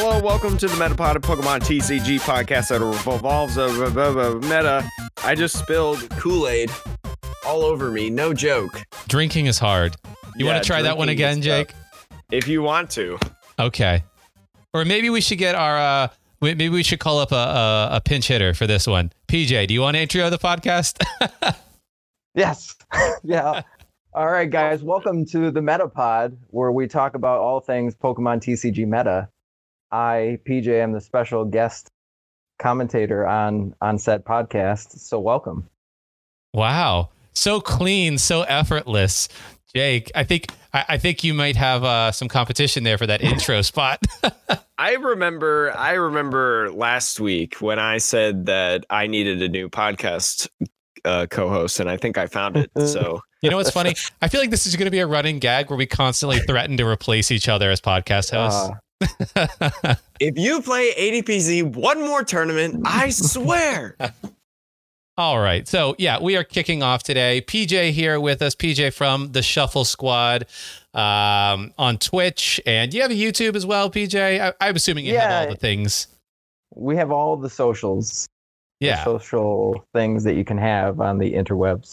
Hello, welcome to the Metapod of Pokemon TCG podcast that revolves over meta. I just spilled Kool-Aid all over me, no joke. Drinking is hard. You want to try that one again, Jake? If you want to. Okay. Or maybe we should get our, maybe we should call up a pinch hitter for this one. PJ, do you want to intro the podcast? Yes. Yeah. All right, guys, welcome to the Metapod, where we talk about all things Pokemon TCG meta. I, PJ, am the special guest commentator on said podcast, so welcome. Wow, so clean, so effortless. Jake, I think you might have some competition there for that intro spot. I remember last week when I said that I needed a new podcast co-host, and I think I found it. So you know what's funny? I feel like this is going to be a running gag where we constantly threaten to replace each other as podcast hosts. If you play ADPZ one more tournament, I swear. All right. So, yeah, we are kicking off today. PJ here with us. PJ from the Shuffle Squad on Twitch. And you have a YouTube as well, PJ? I'm assuming you have all the things. We have all the socials. Yeah. The social things that you can have on the interwebs.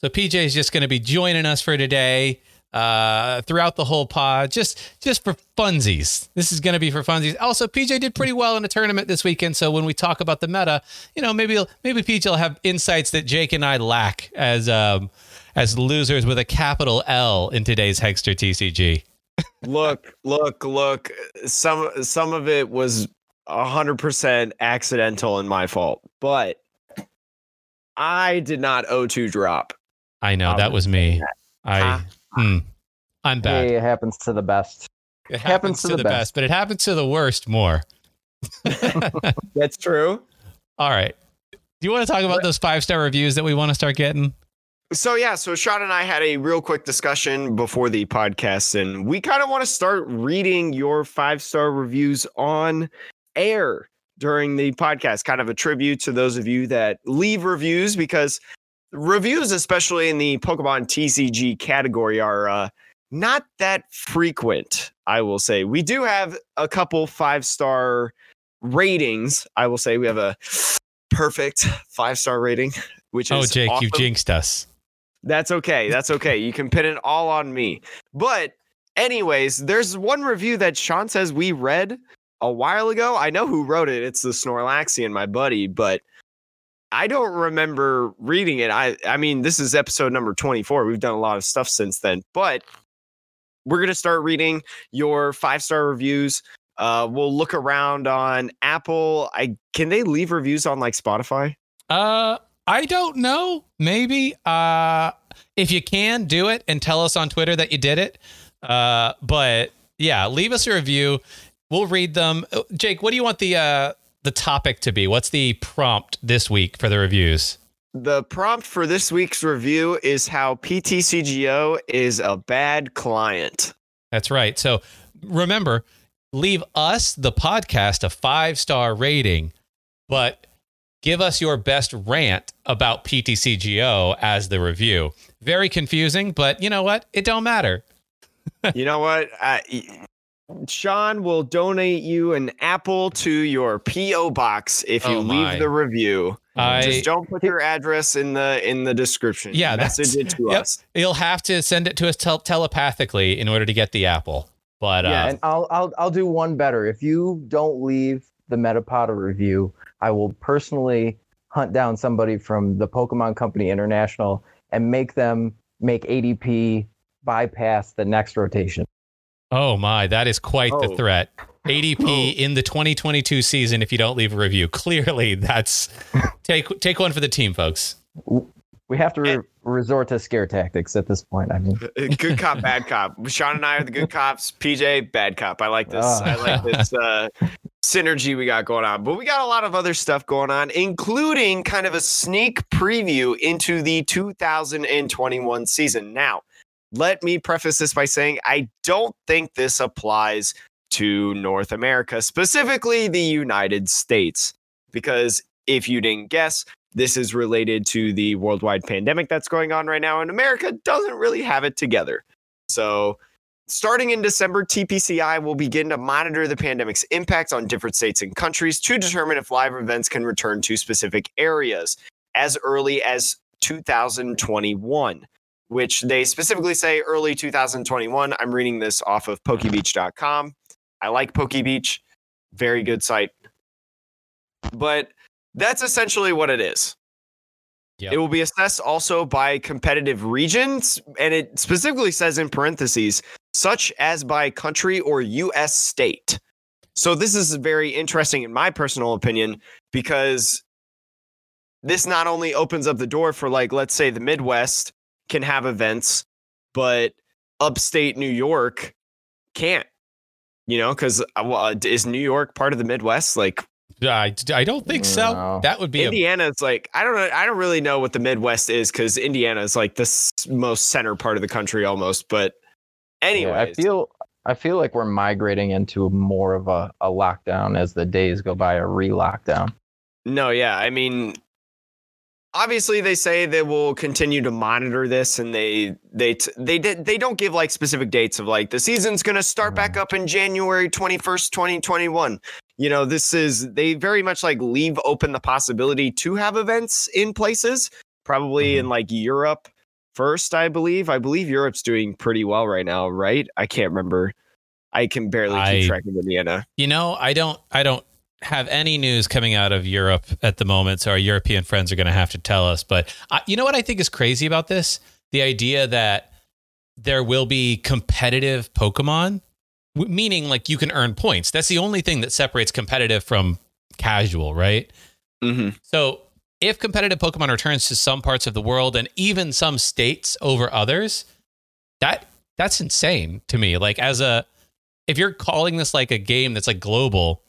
So PJ is just going to be joining us for today throughout the whole pod, just for funsies. This is going to be for funsies. Also, PJ did pretty well in a tournament this weekend, so when we talk about the meta, you know, maybe PJ will have insights that Jake and I lack as losers with a capital L in today's Hexter TCG. Look. Some of it was 100% accidental and my fault, but I did not O2 drop. I know that was me. I'm bad. Hey, it happens to the best. It happens to the best, but it happens to the worst more. That's true. All right. Do you want to talk about those 5-star reviews that we want to start getting? So Sean and I had a real quick discussion before the podcast, and we kind of want to start reading your 5-star reviews on air during the podcast, kind of a tribute to those of you that leave reviews, because reviews, especially in the Pokemon TCG category, are not that frequent, I will say. We do have a couple 5-star ratings, I will say. We have a perfect 5-star rating, which is Jake, awesome. You jinxed us. That's okay. You can pin it all on me. But anyways, there's one review that Sean says we read a while ago. I know who wrote it. It's the Snorlaxian, my buddy, but I don't remember reading it. I mean, this is episode number 24. We've done a lot of stuff since then, but we're going to start reading your 5-star reviews. We'll look around on Apple. Can they leave reviews on like Spotify? I don't know. Maybe. If you can, do it and tell us on Twitter that you did it. But yeah, leave us a review. We'll read them. Jake, what do you want the topic to be? What's the prompt this week for the reviews? The prompt for this week's review is how PTCGO is a bad client. That's right. So remember, leave us, the podcast, a 5-star rating, but give us your best rant about PTCGO as the review. Very confusing, but you know what? It don't matter. You know what? Sean will donate you an apple to your P.O. box if you leave the review. Just don't put your address in the description. Yeah, message it to us. You'll have to send it to us telepathically in order to get the apple. But and I'll do one better. If you don't leave the Metapod a review, I will personally hunt down somebody from the Pokemon Company International and make them make ADP bypass the next rotation. Oh my, that is quite the threat. ADP in the 2022 season if you don't leave a review. Clearly, that's take one for the team, folks. We have to resort to scare tactics at this point. I mean, good cop, bad cop. Sean and I are the good cops. PJ, bad cop. I like this. I like this synergy we got going on. But we got a lot of other stuff going on, including kind of a sneak preview into the 2021 season. Now, let me preface this by saying I don't think this applies to North America, specifically the United States, because if you didn't guess, this is related to the worldwide pandemic that's going on right now, and America doesn't really have it together. So Starting in December, TPCI will begin to monitor the pandemic's impact on different states and countries to determine if live events can return to specific areas as early as 2021, which they specifically say early 2021. I'm reading this off of Pokebeach.com. I like Pokebeach. Very good site. But that's essentially what it is. Yep. It will be assessed also by competitive regions, and it specifically says in parentheses, such as by country or U.S. state. So this is very interesting in my personal opinion, because this not only opens up the door for, like, let's say the Midwest can have events, but upstate New York can't, you know, because is New York part of the Midwest? Like, I don't think so. No. That would be Indiana's like, I don't know. I don't really know what the Midwest is, because Indiana is like the most center part of the country almost. But anyway, yeah, I feel like we're migrating into more of a lockdown as the days go by, a re-lockdown. No. Yeah. I mean, obviously they say they will continue to monitor this, and they don't give like specific dates of like the season's going to start back up in January 21st, 2021. You know, this is, they very much like leave open the possibility to have events in places, probably in like Europe first, I believe. I believe Europe's doing pretty well right now, right? I can't remember. I can barely keep track of Indiana. You know, I don't have any news coming out of Europe at the moment, so our European friends are going to have to tell us. But you know what I think is crazy about this? The idea that there will be competitive Pokemon. Meaning, like, you can earn points. That's the only thing that separates competitive from casual, right? Mm-hmm. So if competitive Pokemon returns to some parts of the world and even some states over others, that's insane to me. Like, if you're calling this like a game that's like global,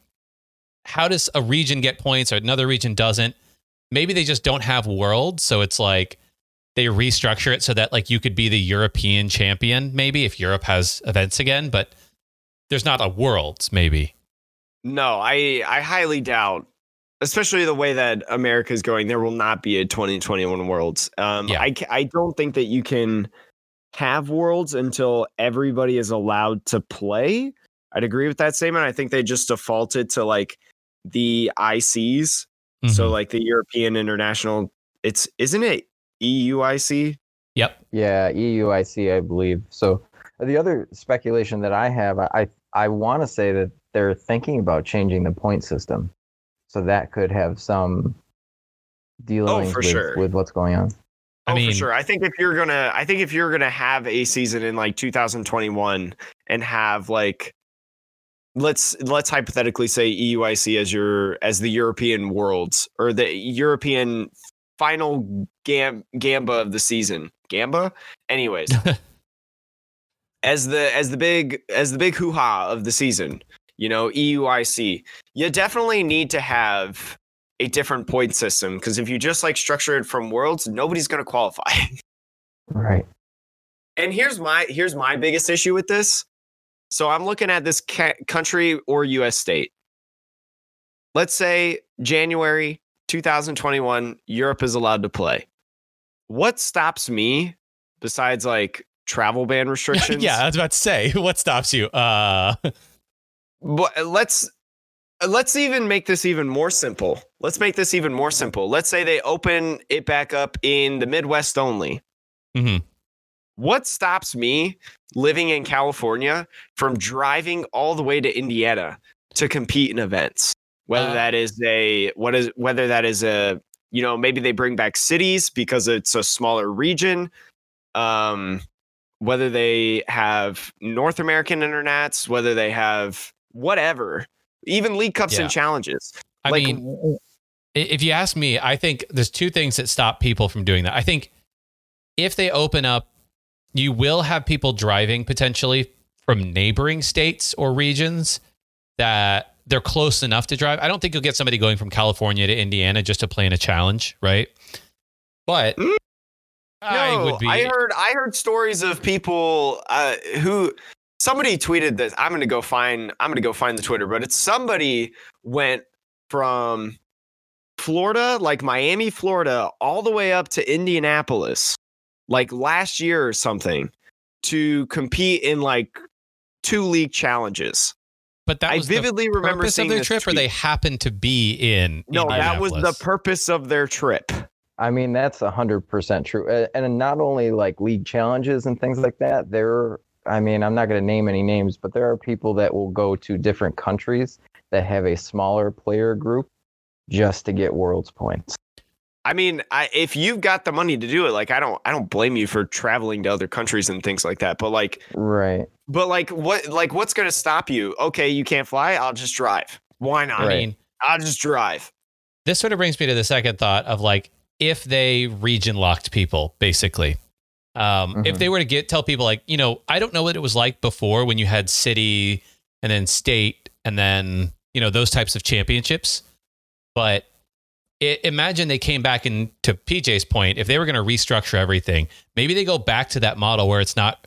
how does a region get points or another region doesn't? Maybe they just don't have worlds. So it's like they restructure it so that like you could be the European champion, maybe, if Europe has events again, but there's not a worlds, maybe. No, I highly doubt, especially the way that America is going, there will not be a 2021 worlds. Yeah. I don't think that you can have worlds until everybody is allowed to play. I'd agree with that statement. I think they just defaulted to like the ICs. Mm-hmm. So like the European International, isn't it EUIC? Yep. Yeah, EUIC, I believe. So the other speculation that I have, I want to say that they're thinking about changing the point system, so that could have some dealings with what's going on. I mean, for sure. I think if you're gonna have a season in like 2021 and have like, let's hypothetically say EUIC as the European Worlds or the European final gamba of the season. Gamba? Anyways. As the big hoo-ha of the season, you know, EUIC, you definitely need to have a different point system, because if you just like structure it from worlds, nobody's going to qualify. Right. And here's my biggest issue with this. So I'm looking at this country or U.S. state. Let's say January 2021, Europe is allowed to play. What stops me, besides like travel ban restrictions? Yeah, I was about to say, what stops you? But let's even make this even more simple. Let's say they open it back up in the Midwest only. Mm-hmm. What stops me living in California from driving all the way to Indiana to compete in events? Whether that is a, you know, maybe they bring back cities because it's a smaller region. Whether they have North American internats, whether they have whatever, even League Cups and challenges. I mean, if you ask me, I think there's two things that stop people from doing that. I think if they open up, you will have people driving potentially from neighboring states or regions that they're close enough to drive. I don't think you'll get somebody going from California to Indiana just to play in a challenge, right? But... Mm-hmm. I heard stories of people who, somebody tweeted this. I'm going to go find the Twitter, but it's somebody went from Florida, like Miami, Florida, all the way up to Indianapolis, like last year or something, to compete in like two league challenges. But that was the purpose of their trip, or they happened to be in Indianapolis? No, that was the purpose of their trip. I mean, that's 100% true. And not only like league challenges and things like that, I mean, I'm not going to name any names, but there are people that will go to different countries that have a smaller player group just to get Worlds points. I mean, if you've got the money to do it, like I don't blame you for traveling to other countries and things like that. But like, right. But like, what's going to stop you? Okay, you can't fly. I'll just drive. Why not? Right. I mean, I'll just drive. This sort of brings me to the second thought of like, if they region locked people, basically, if they were to tell people like, you know, I don't know what it was like before when you had city and then state and then, you know, those types of championships, but imagine they came back, and to PJ's point, if they were going to restructure everything, maybe they go back to that model where it's not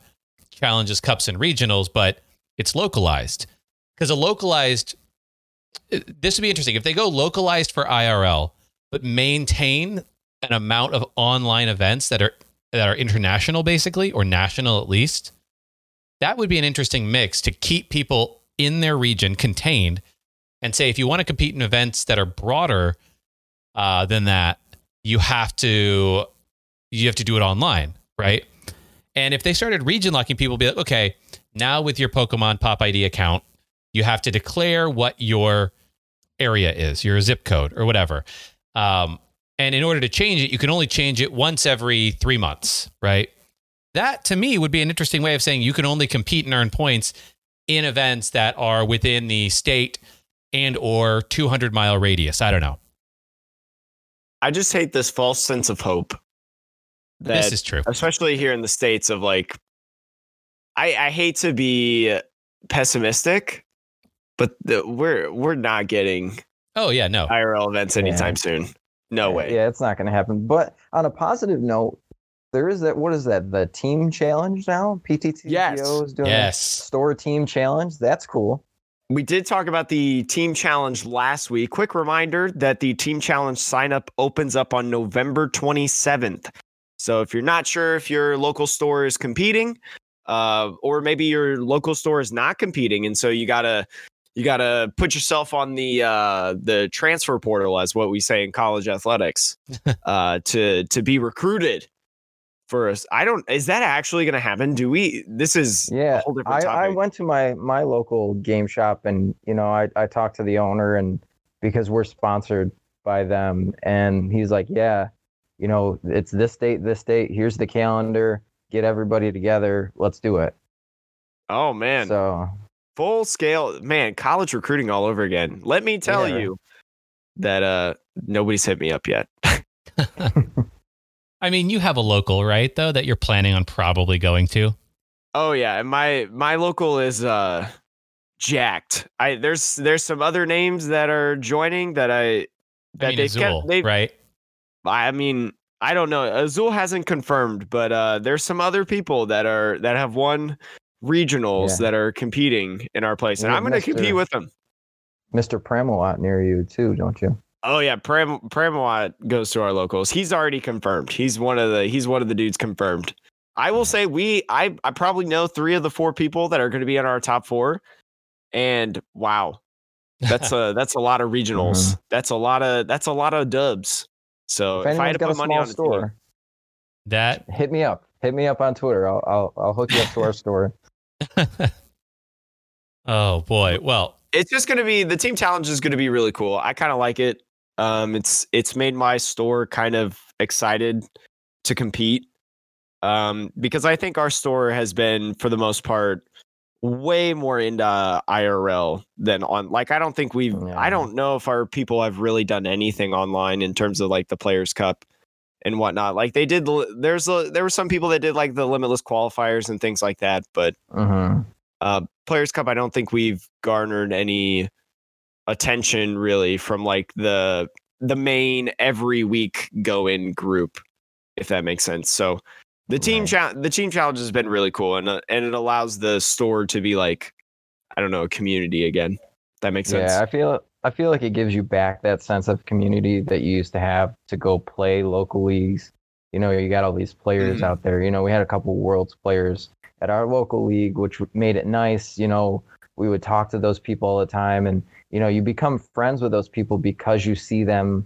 challenges, cups, and regionals, but it's localized. Because this would be interesting. If they go localized for IRL, but maintain an amount of online events that are international, basically, or national at least, that would be an interesting mix to keep people in their region contained and say, if you want to compete in events that are broader than that, you have to do it online, right? And if they started region locking, people be like, okay, now with your Pokemon Pop ID account, you have to declare what your area is, your zip code or whatever. And in order to change it, you can only change it once every 3 months, right? That to me would be an interesting way of saying you can only compete and earn points in events that are within the state and or 200 mile radius. I don't know. I just hate this false sense of hope. This is true. Especially here in the States of like, I hate to be pessimistic, but we're not getting IRL events anytime soon. No way. Yeah, it's not going to happen. But on a positive note, there is that, what is that? The team challenge now? PTCGO is doing a store team challenge. That's cool. We did talk about the team challenge last week. Quick reminder that the team challenge sign up opens up on November 27th. So if you're not sure if your local store is competing, or maybe your local store is not competing, and so you gotta put yourself on the transfer portal, as what we say in college athletics, to be recruited. For us, is that actually going to happen? This is a whole different topic. I went to my local game shop, and you know, I talked to the owner, and because we're sponsored by them, and he's like, yeah, you know, it's this date, here's the calendar, get everybody together, let's do it. Oh man. So full scale, man, college recruiting all over again. Let me tell you that nobody's hit me up yet. I mean, you have a local, right, though, that you're planning on probably going to? Oh, yeah. And my local is jacked. There's some other names that are joining that they've kept, right? I mean, I don't know. Azul hasn't confirmed, but there's some other people that have won regionals that are competing in our place. And I'm going to compete with them. Mr. Pramawat near you, too, don't you? Oh yeah, Pramawat goes to our locals. He's already confirmed. He's one of the dudes confirmed. I will say I probably know 3 of the 4 people that are going to be in our top 4. And wow, that's a lot of regionals. Mm-hmm. That's a lot of dubs. So if I had to put money on store, that hit me up on Twitter. I'll hook you up to our store. Oh boy, well it's just going to be, the team challenge is going to be really cool. I kind of like it. It's made my store kind of excited to compete, because I think our store has been, for the most part, way more into IRL than on. Like, I don't think I don't know if our people have really done anything online in terms of like the Players Cup and whatnot. Like they did, there were some people that did like the Limitless qualifiers and things like that, but Players Cup, I don't think we've garnered any attention really from like the main every week go in group, if that makes sense. So the team challenge has been really cool, and it allows the store to be like, I don't know, a community again. If that makes sense. Yeah, I feel like it gives you back that sense of community that you used to have to go play local leagues. You know, you got all these players out there. You know, we had a couple Worlds players at our local league, which made it nice. You know, we would talk to those people all the time, and, you know, you become friends with those people because you see them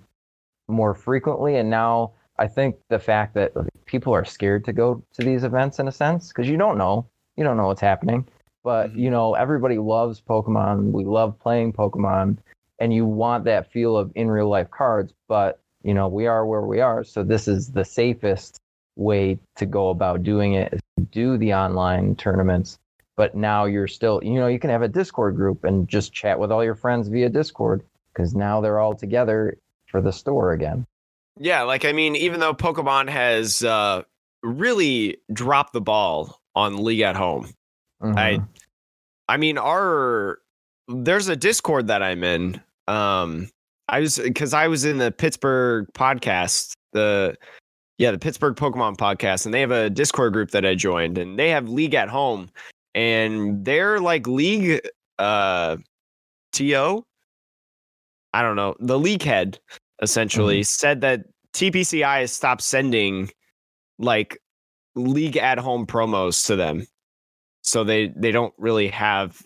more frequently. And now I think the fact that people are scared to go to these events, in a sense, because you don't know what's happening, but, you know, everybody loves Pokemon. We love playing Pokemon, and you want that feel of in real life cards, but, you know, we are where we are. So this is the safest way to go about doing it, is to do the online tournaments. But now you're still, you know, you can have a Discord group and just chat with all your friends via Discord, because now they're all together for the store again. Yeah, like, I mean, even though Pokemon has really dropped the ball on League at Home, I mean, there's a Discord that I'm in. I was in the Pittsburgh podcast, the Pittsburgh Pokemon podcast, and they have a Discord group that I joined, and they have League at Home, and they're like League TO, I don't know, the league head essentially said that TPCI has stopped sending like League at Home promos to them, so they don't have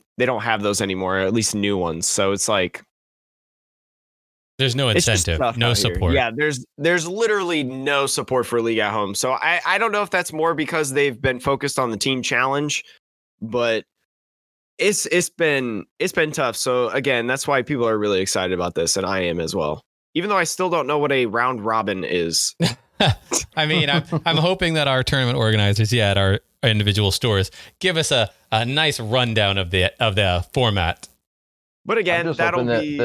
those anymore, or at least new ones. So it's like, there's no incentive, no support. Yeah, there's literally no support for League at Home. So I don't know if that's more because they've been focused on the team challenge, but it's been tough. So again, that's why people are really excited about this, and I am as well. Even though I still don't know what a round robin is. I mean, I'm hoping that our tournament organizers, at our individual stores, give us a nice rundown of the format. But again, that'll be.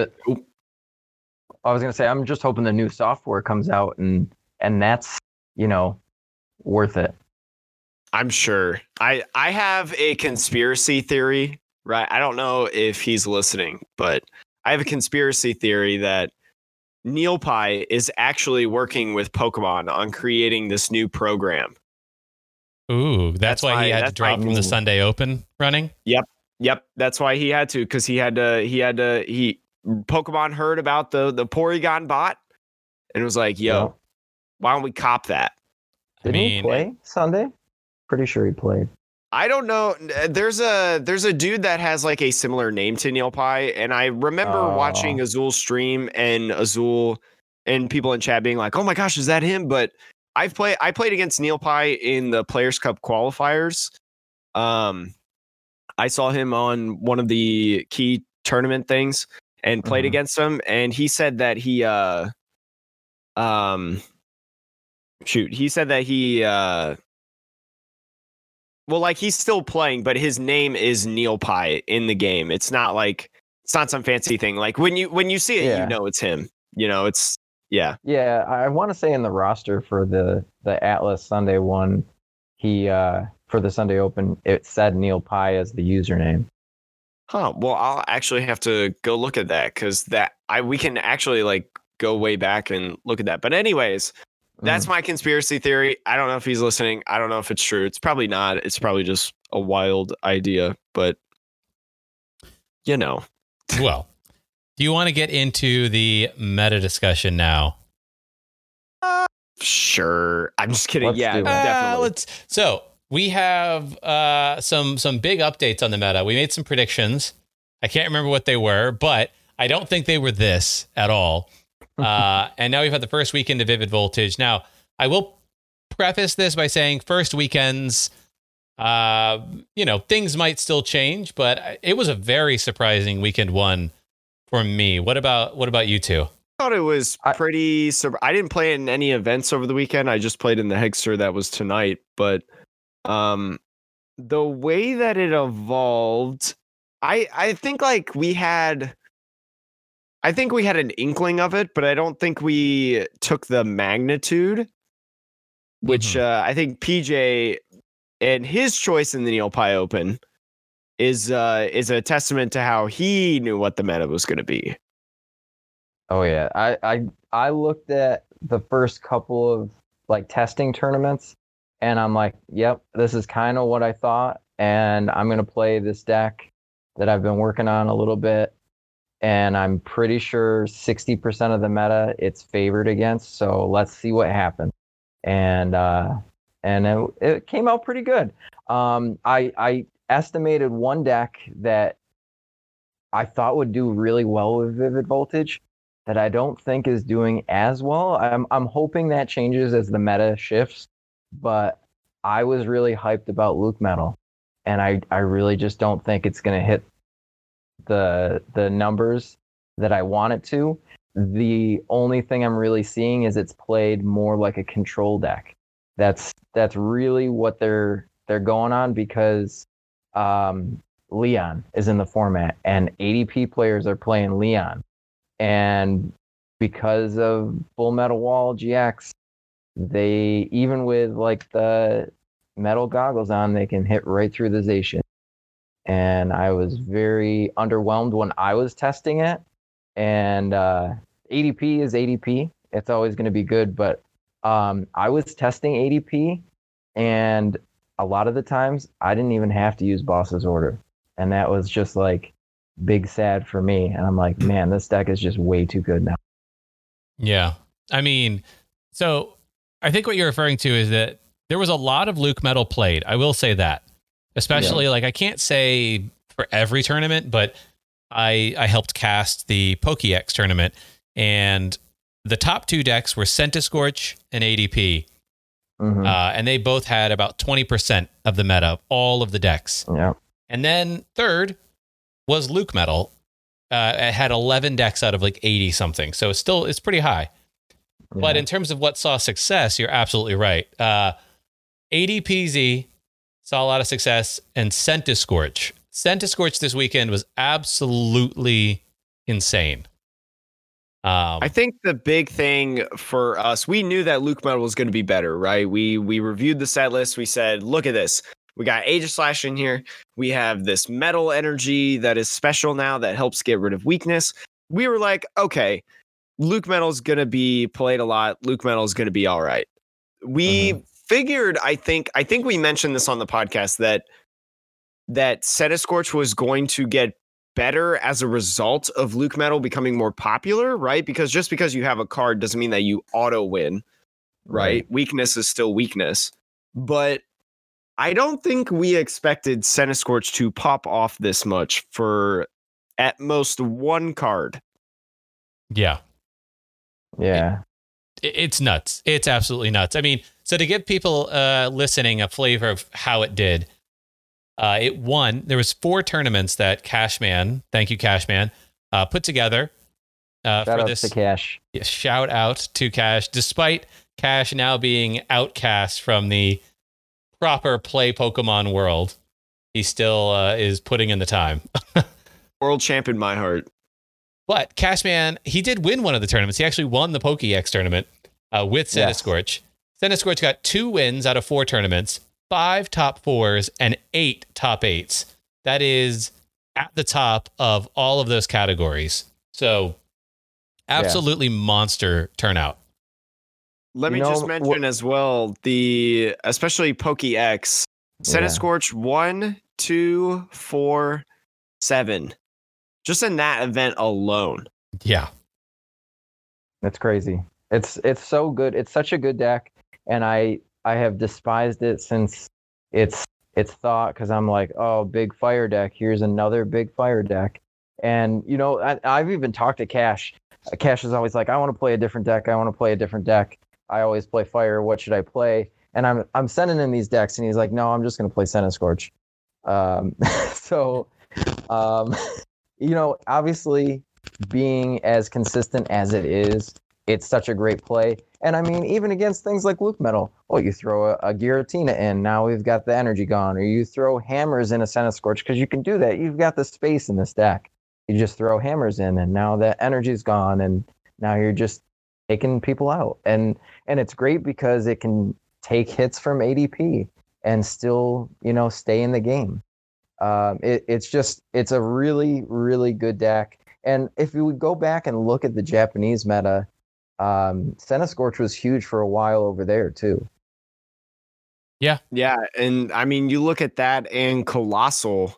I was going to say, I'm just hoping the new software comes out and that's, you know, worth it. I'm sure. I have a conspiracy theory, right? I don't know if he's listening, but I have a conspiracy theory that Neilpie is actually working with Pokemon on creating this new program. Ooh, that's why he had to drop from the Sunday Open running? Yep. That's why he had to, because he had to Pokemon heard about the Porygon bot and was like, yo, why don't we cop that? Did he play Sunday? Pretty sure he played. I don't know. There's a dude that has like a similar name to Neilpie, and I remember watching Azul's stream and Azul and people in chat being like, oh my gosh, is that him? But I played against Neilpie in the Players Cup qualifiers. I saw him on one of the key tournament things and played against him, and he said that he he's still playing, but his name is Neilpie in the game. It's not like, it's not some fancy thing. Like when you see it, you know it's him. You know, it's yeah. I want to say in the roster for the Atlas Sunday one, he for the Sunday Open, it said Neilpie as the username. Huh. Well, I'll actually have to go look at that, because we can actually like go way back and look at that. But anyways, that's my conspiracy theory. I don't know if he's listening. I don't know if it's true. It's probably not. It's probably just a wild idea. But, you know. Well, do you want to get into the meta discussion now? Sure. I'm just kidding. Let's definitely. We have some big updates on the meta. We made some predictions. I can't remember what they were, but I don't think they were this at all. And now we've had the first weekend of Vivid Voltage. Now, I will preface this by saying first weekends, you know, things might still change, but it was a very surprising weekend one for me. What about you two? I thought it was pretty... I didn't play in any events over the weekend. I just played in the Hexer that was tonight, but... the way that it evolved, I think we had an inkling of it, but I don't think we took the magnitude, which I think PJ and his choice in the Neilpie Open is a testament to how he knew what the meta was going to be. Oh yeah. I looked at the first couple of like testing tournaments, and I'm like, yep, this is kind of what I thought. And I'm going to play this deck that I've been working on a little bit. And I'm pretty sure 60% of the meta it's favored against. So let's see what happens. And and it came out pretty good. I estimated one deck that I thought would do really well with Vivid Voltage that I don't think is doing as well. I'm hoping that changes as the meta shifts, but I was really hyped about Luke Metal, and I really just don't think it's going to hit the numbers that I want it to. The only thing I'm really seeing is it's played more like a control deck. That's really what they're going on, because Leon is in the format, and ADP players are playing Leon. And because of Full Metal Wall GX, they, even with like the metal goggles on, they can hit right through the Zacian. And I was very underwhelmed when I was testing it. And ADP is ADP. It's always going to be good. But I was testing ADP, and a lot of the times I didn't even have to use Boss's Order. And that was just like big sad for me. And I'm like, man, this deck is just way too good now. Yeah. I mean, so I think what you're referring to is that there was a lot of Luke Metal played. I will say that. Especially, yeah. Like, I can't say for every tournament, but I helped cast the PokéX tournament, and the top two decks were Centiskorch and ADP, mm-hmm. And they both had about 20% of the meta of all of the decks. Yeah. And then third was Luke Metal. It had 11 decks out of like 80 something, so it's pretty high. Yeah. But in terms of what saw success, you're absolutely right. ADPZ saw a lot of success, and Centiskorch. Centiskorch this weekend was absolutely insane. I think the big thing for us, we knew that Luke Metal was going to be better, right? We reviewed the set list. We said, look at this. We got Aegislash in here. We have this metal energy that is special now that helps get rid of weakness. We were like, okay, Luke Metal's going to be played a lot. Luke Metal's going to be all right. We figured, I think we mentioned this on the podcast, that Centiskorch was going to get better as a result of Luke Metal becoming more popular, right? Because just because you have a card doesn't mean that you auto win, right? Mm-hmm. Weakness is still weakness. But I don't think we expected Centiskorch to pop off this much for at most one card. Yeah. Yeah. It's nuts. It's absolutely nuts. I mean, so to give people listening a flavor of how it did, it won. There was 4 tournaments that Cashman, thank you, Cashman, put together. Shout for this. To Cash. Yeah, shout out to Cash. Despite Cash now being outcast from the proper play Pokemon world, he still is putting in the time. World champ in my heart. But Cashman, he did win one of the tournaments. He actually won the PokéX tournament with Centiskorch. Yes. Centiskorch got 2 wins out of 4 tournaments. 5 top 4s and 8 top 8s. That is at the top of all of those categories. So absolutely monster turnout. Let me just mention as well, the especially PokéX, Centiskorch 1, 2, 4, 7. Just in that event alone. Yeah. That's crazy. It's so good. It's such a good deck, and I have despised it since its thought, because I'm like, oh, big fire deck. Here's another big fire deck. And, you know, I've even talked to Cash. Cash is always like, I want to play a different deck. I want to play a different deck. I always play fire. What should I play? And I'm sending him these decks, and he's like, no, I'm just going to play Centiskorch. You know, obviously being as consistent as it is, it's such a great play. And I mean, even against things like Luke Metal, oh, you throw a Giratina in, now we've got the energy gone. Or you throw hammers in a Centiskorch, because you can do that. You've got the space in this deck. You just throw hammers in, and now that energy's gone, and now you're just taking people out. And it's great because it can take hits from ADP and still, you know, stay in the game. It's a really, really good deck. And if you would go back and look at the Japanese meta, Centiskorch was huge for a while over there too. Yeah, and I mean, you look at that and Colossal.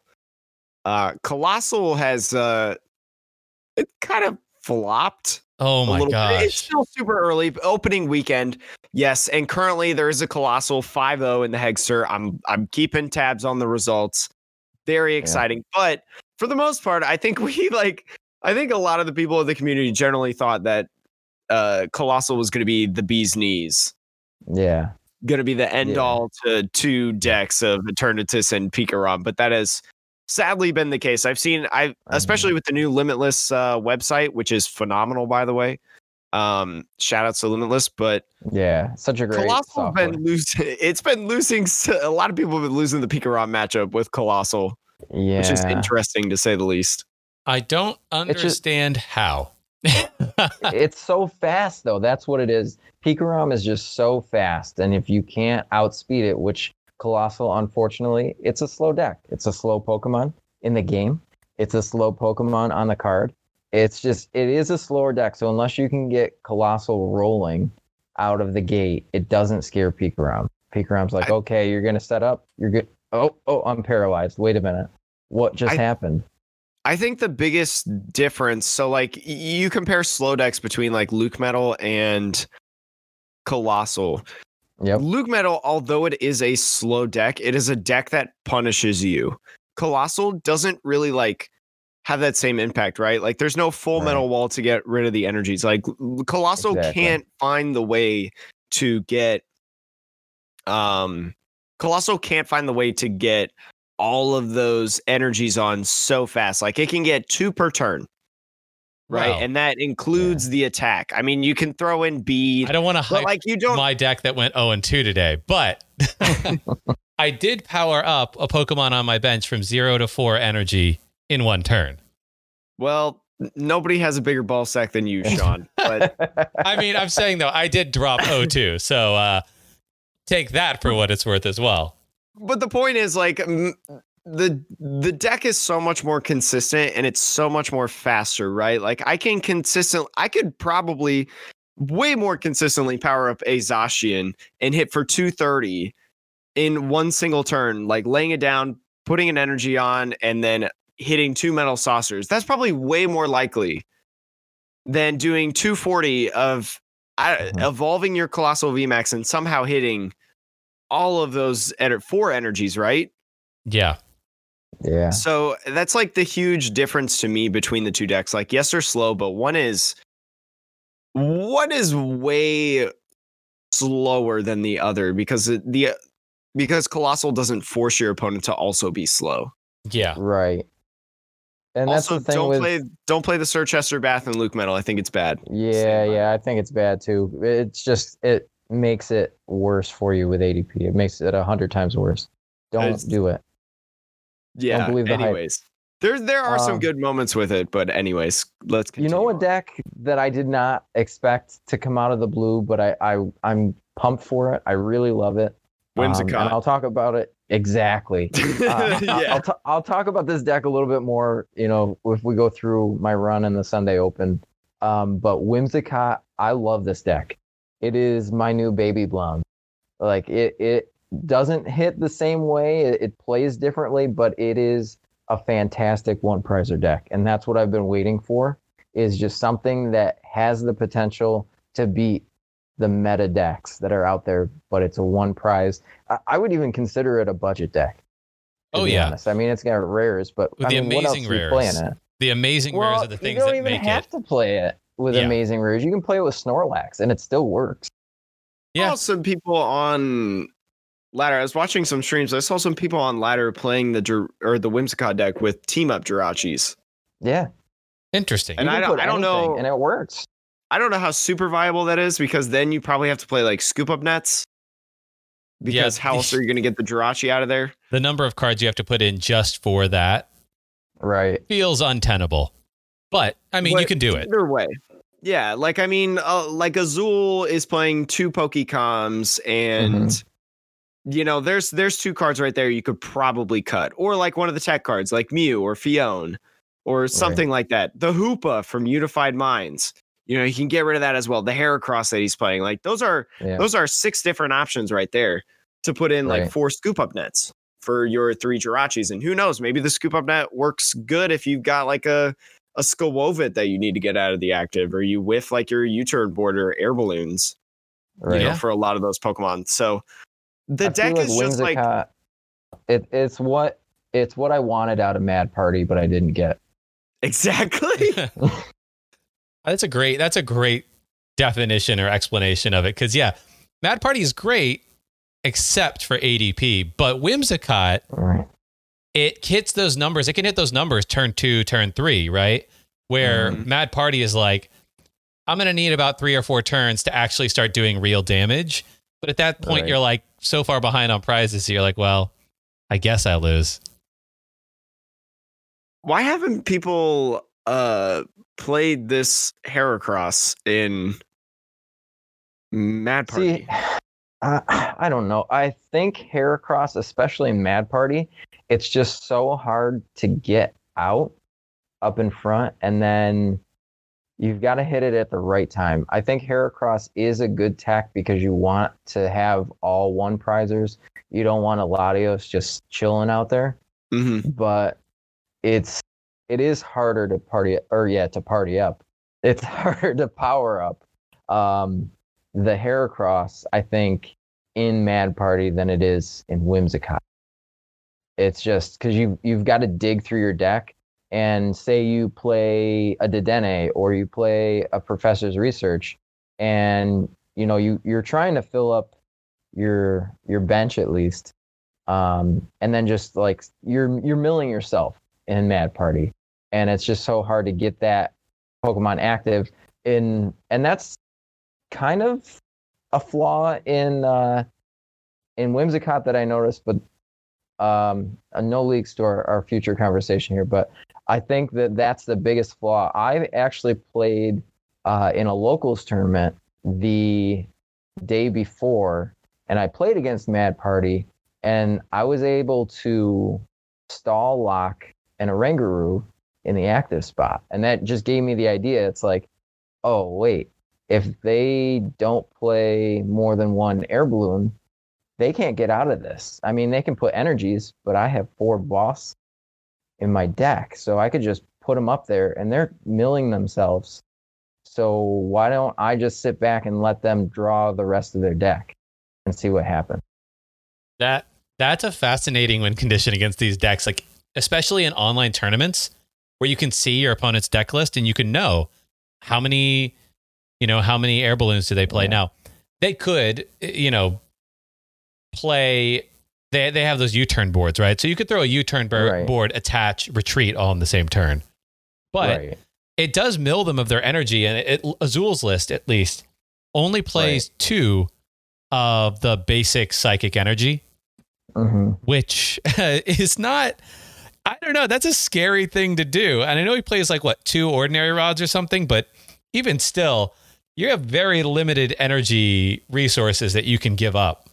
Colossal has it kind of flopped Oh my gosh. It's still super early, but opening weekend. Yes. And currently there is a Colossal 5-0 in the Hexer. I'm keeping tabs on the results. Very exciting. Yeah. But for the most part, I think a lot of the people in the community generally thought that Colossal was going to be the bee's knees. Yeah. Going to be the end all to two decks of Eternatus and Pikarom, but that has sadly been the case. I've especially with the new Limitless website, which is phenomenal, by the way. Shout out to Limitless, but yeah, such a great Colossal been losing. It's been losing. A lot of people have been losing the Pikarom matchup with Colossal, which is interesting to say the least. I don't understand how. It's so fast, though. That's what it is. Pikarom is just so fast, and if you can't outspeed it, which Colossal, unfortunately, it's a slow deck. It's a slow Pokemon in the game. It's a slow Pokemon on the card. It is a slower deck, so unless you can get Colossal rolling out of the gate, it doesn't scare Pikarom. Pikaram's like, okay, you're going to set up. You're good. Oh, I'm paralyzed. Wait a minute. What just happened? I think the biggest difference, so like you compare slow decks between like Luke Metal and Colossal. Yep. Luke Metal, although it is a slow deck, it is a deck that punishes you. Colossal doesn't really like have that same impact, right? Like there's no full metal wall to get rid of the energies. Like Colossal can't find the way to get all of those energies on so fast. Like it can get 2 per turn, right? Wow. And that includes the attack. I mean, you can throw in bead. I don't want to hype my deck that went 0-2 today, but I did power up a Pokemon on my bench from 0 to 4 energy in 1 turn. Well, nobody has a bigger ball sack than you, Sean. But I mean, I'm saying though, I did drop 0-2, so take that for what it's worth as well. But the point is, like, the deck is so much more consistent and it's so much more faster, right? Like, I could probably way more consistently power up a Zacian and hit for 230 in 1 single turn, like laying it down, putting an energy on, and then hitting 2 metal saucers. That's probably way more likely than doing 240 of evolving your Colossal VMAX and somehow hitting all of those 4 energies, right? Yeah. So that's like the huge difference to me between the two decks. Like, yes, they're slow, but one is way slower than the other because Colossal doesn't force your opponent to also be slow. Yeah, right. And also, that's the thing don't play the Sir Chester Bath and Luke Metal. I think it's bad. Yeah, I think it's bad too. It's just makes it worse for you with ADP. It makes it 100 times worse. Don't do it. Yeah. Don't believe the hype. There are some good moments with it, but anyways, let's continue. You know, a deck that I did not expect to come out of the blue, but I'm pumped for it. I really love it. Whimsicott. And I'll talk about it. Exactly. I'll talk about this deck a little bit more, you know, if we go through my run in the Sunday Open. But Whimsicott, I love this deck. It is my new Baby Blonde. Like, it doesn't hit the same way. It plays differently, but it is a fantastic one-prizer deck. And that's what I've been waiting for, is just something that has the potential to beat the meta decks that are out there, but it's a one-prize. I would even consider it a budget deck. Oh, yeah. Honest. I mean, it's got rares, but with what else are you playing it? The amazing rares are the things that make it. You don't even have to play it with amazing rares. You can play it with Snorlax and it still works. Yeah. I saw some people on ladder. I was watching some streams. I saw some people on ladder playing the Whimsicott deck with team up Jirachis. Yeah. Interesting. And I don't know. And it works. I don't know how super viable that is, because then you probably have to play like scoop up nets. Because how else are you going to get the Jirachi out of there? The number of cards you have to put in just for that. Right. Feels untenable. But I mean, you can do it either way. Yeah, like I mean, like Azul is playing 2 Pokecoms, and you know, there's 2 cards right there you could probably cut, or like one of the tech cards, like Mew or Fionn, or something like that. The Hoopa from Unified Minds, you know, you can get rid of that as well. The Heracross that he's playing, like those are 6 different options right there to put in like 4 scoop up nets for your 3 Jirachis, and who knows, maybe the scoop up net works good if you've got like a a Scovovit that you need to get out of the active, or you whiff like your U-turn border air balloons, right? You know, for a lot of those Pokemon. So the deck is Whimsicott, just like it's what I wanted out of Mad Party, but I didn't get. Exactly. That's a great definition or explanation of it, because Mad Party is great except for ADP, but Whimsicott, it hits those numbers. It can hit those numbers turn 2, turn 3, right? Where Mad Party is like, I'm going to need about 3 or 4 turns to actually start doing real damage. But at that point, you're like so far behind on prizes. So you're like, well, I guess I lose. Why haven't people played this Heracross in Mad Party? See, I don't know. I think Heracross, especially in Mad Party, it's just so hard to get out up in front, and then you've got to hit it at the right time. I think Heracross is a good tech because you want to have all 1 prizers. You don't want a Latios just chilling out there. Mm-hmm. But it is harder to party up. It's harder to power up the Heracross, I think, in Mad Party than it is in Whimsicott. It's just because you've got to dig through your deck, and say you play a Dedenne or you play a Professor's Research, and you know you're trying to fill up your bench at least, and then just like you're milling yourself in Mad Party, and it's just so hard to get that Pokemon active in, and that's kind of a flaw in Whimsicott that I noticed, but a no leaks to our future conversation here, but I think that's the biggest flaw. I actually played in a locals tournament the day before, and I played against Mad Party, and I was able to stall lock an Oranguru in the active spot, and that just gave me the idea. It's like, oh wait, if they don't play more than 1 air balloon, they can't get out of this. I mean, they can put energies, but I have 4 boss in my deck, so I could just put them up there, and they're milling themselves. So why don't I just sit back and let them draw the rest of their deck and see what happens? That's a fascinating win condition against these decks, like especially in online tournaments where you can see your opponent's deck list and you can know how many air balloons do they play. Now, they could, play, they have those U-turn boards, right? So you could throw a U-turn board, attach, retreat all in the same turn. But it does mill them of their energy, and Azul's list, at least, only plays 2 of the basic psychic energy, which is not... I don't know, that's a scary thing to do. And I know he plays 2 ordinary rods or something, but even still, you have very limited energy resources that you can give up.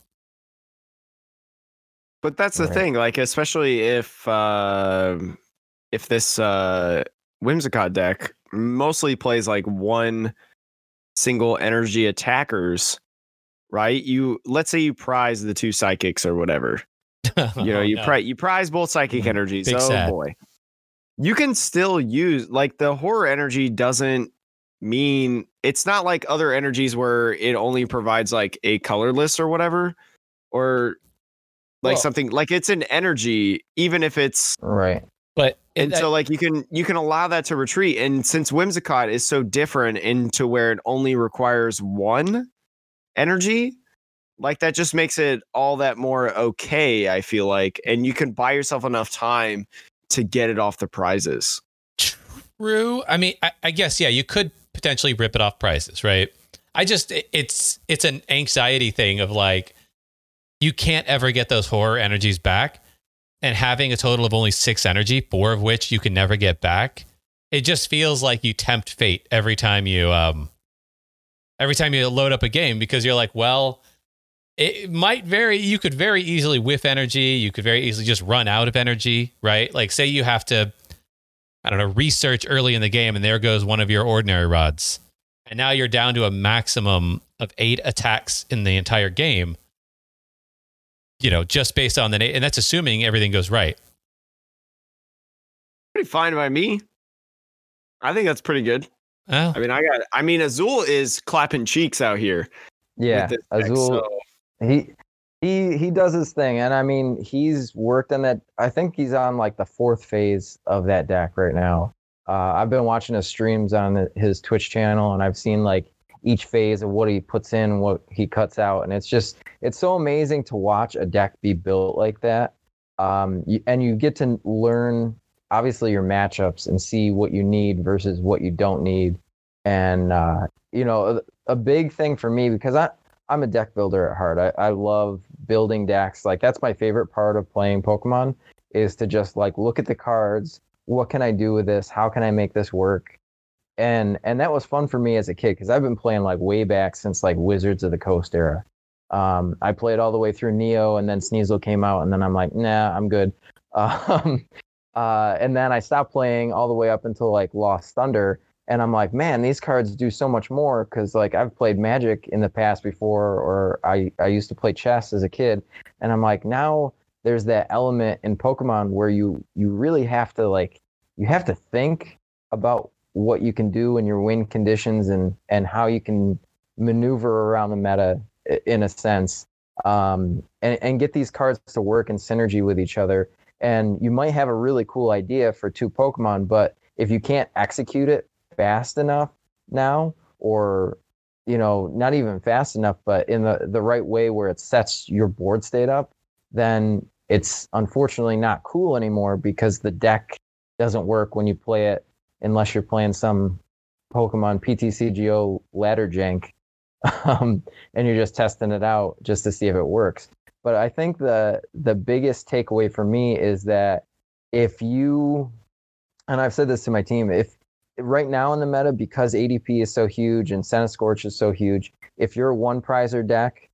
But that's the thing, especially if this Whimsicott deck mostly plays 1 single energy attackers, right? Let's say you prize the 2 psychics or whatever. You prize both psychic energies. Boy, you can still use the horror energy doesn't mean it's not like other energies where it only provides a colorless or whatever, or something it's an energy, even if it's But you can allow that to retreat. And since Whimsicott is so different into where it only requires 1 energy, that just makes it all that more okay, I feel like. And you can buy yourself enough time to get it off the prizes. True. I mean, I guess, you could potentially rip it off prizes, right? I just, it's an anxiety thing of you can't ever get those horror energies back, and having a total of only 6 energy, 4 of which you can never get back. It just feels like you tempt fate every time you load up a game, because you're like, well, it might vary. You could very easily whiff energy. You could very easily just run out of energy, right? Say you have to, I don't know, research early in the game, and there goes one of your ordinary rods. And now you're down to a maximum of 8 attacks in the entire game. Just based on and that's assuming everything goes right. Pretty fine by me. I think that's pretty good. Oh. I mean, Azul is clapping cheeks out here. Yeah, Azul. He does his thing, and I mean, he's worked on that. I think he's on like the fourth phase of that deck right now. I've been watching his streams on his Twitch channel, and I've seen like each phase of what he puts in, what he cuts out, and it's so amazing to watch a deck be built like that. And you get to learn, obviously, your matchups and see what you need versus what you don't need. And, a big thing for me, because I'm a deck builder at heart. I love building decks. Like, that's my favorite part of playing Pokemon, is to just, like, look at the cards. What can I do with this? How can I make this work? And that was fun for me as a kid, because I've been playing, like, way back since, like, Wizards of the Coast era. I played all the way through Neo, and then Sneasel came out, and then I'm like, nah, I'm good. And then I stopped playing all the way up until like Lost Thunder, and I'm like, man, these cards do so much more, because like I've played Magic in the past before, or I used to play chess as a kid, and I'm like, now there's that element in Pokemon where you really have to think about what you can do in your win conditions and how you can maneuver around the meta, in a sense, and get these cards to work in synergy with each other. And you might have a really cool idea for two Pokemon, but if you can't execute it fast enough now, or, not even fast enough, but in the right way where it sets your board state up, then it's unfortunately not cool anymore, because the deck doesn't work when you play it unless you're playing some Pokemon PTCGO ladder jank. And you're just testing it out just to see if it works. But I think the biggest takeaway for me is that if you, and I've said this to my team, if right now in the meta, because ADP is so huge and Centiskorch is so huge, if you're a one prizer deck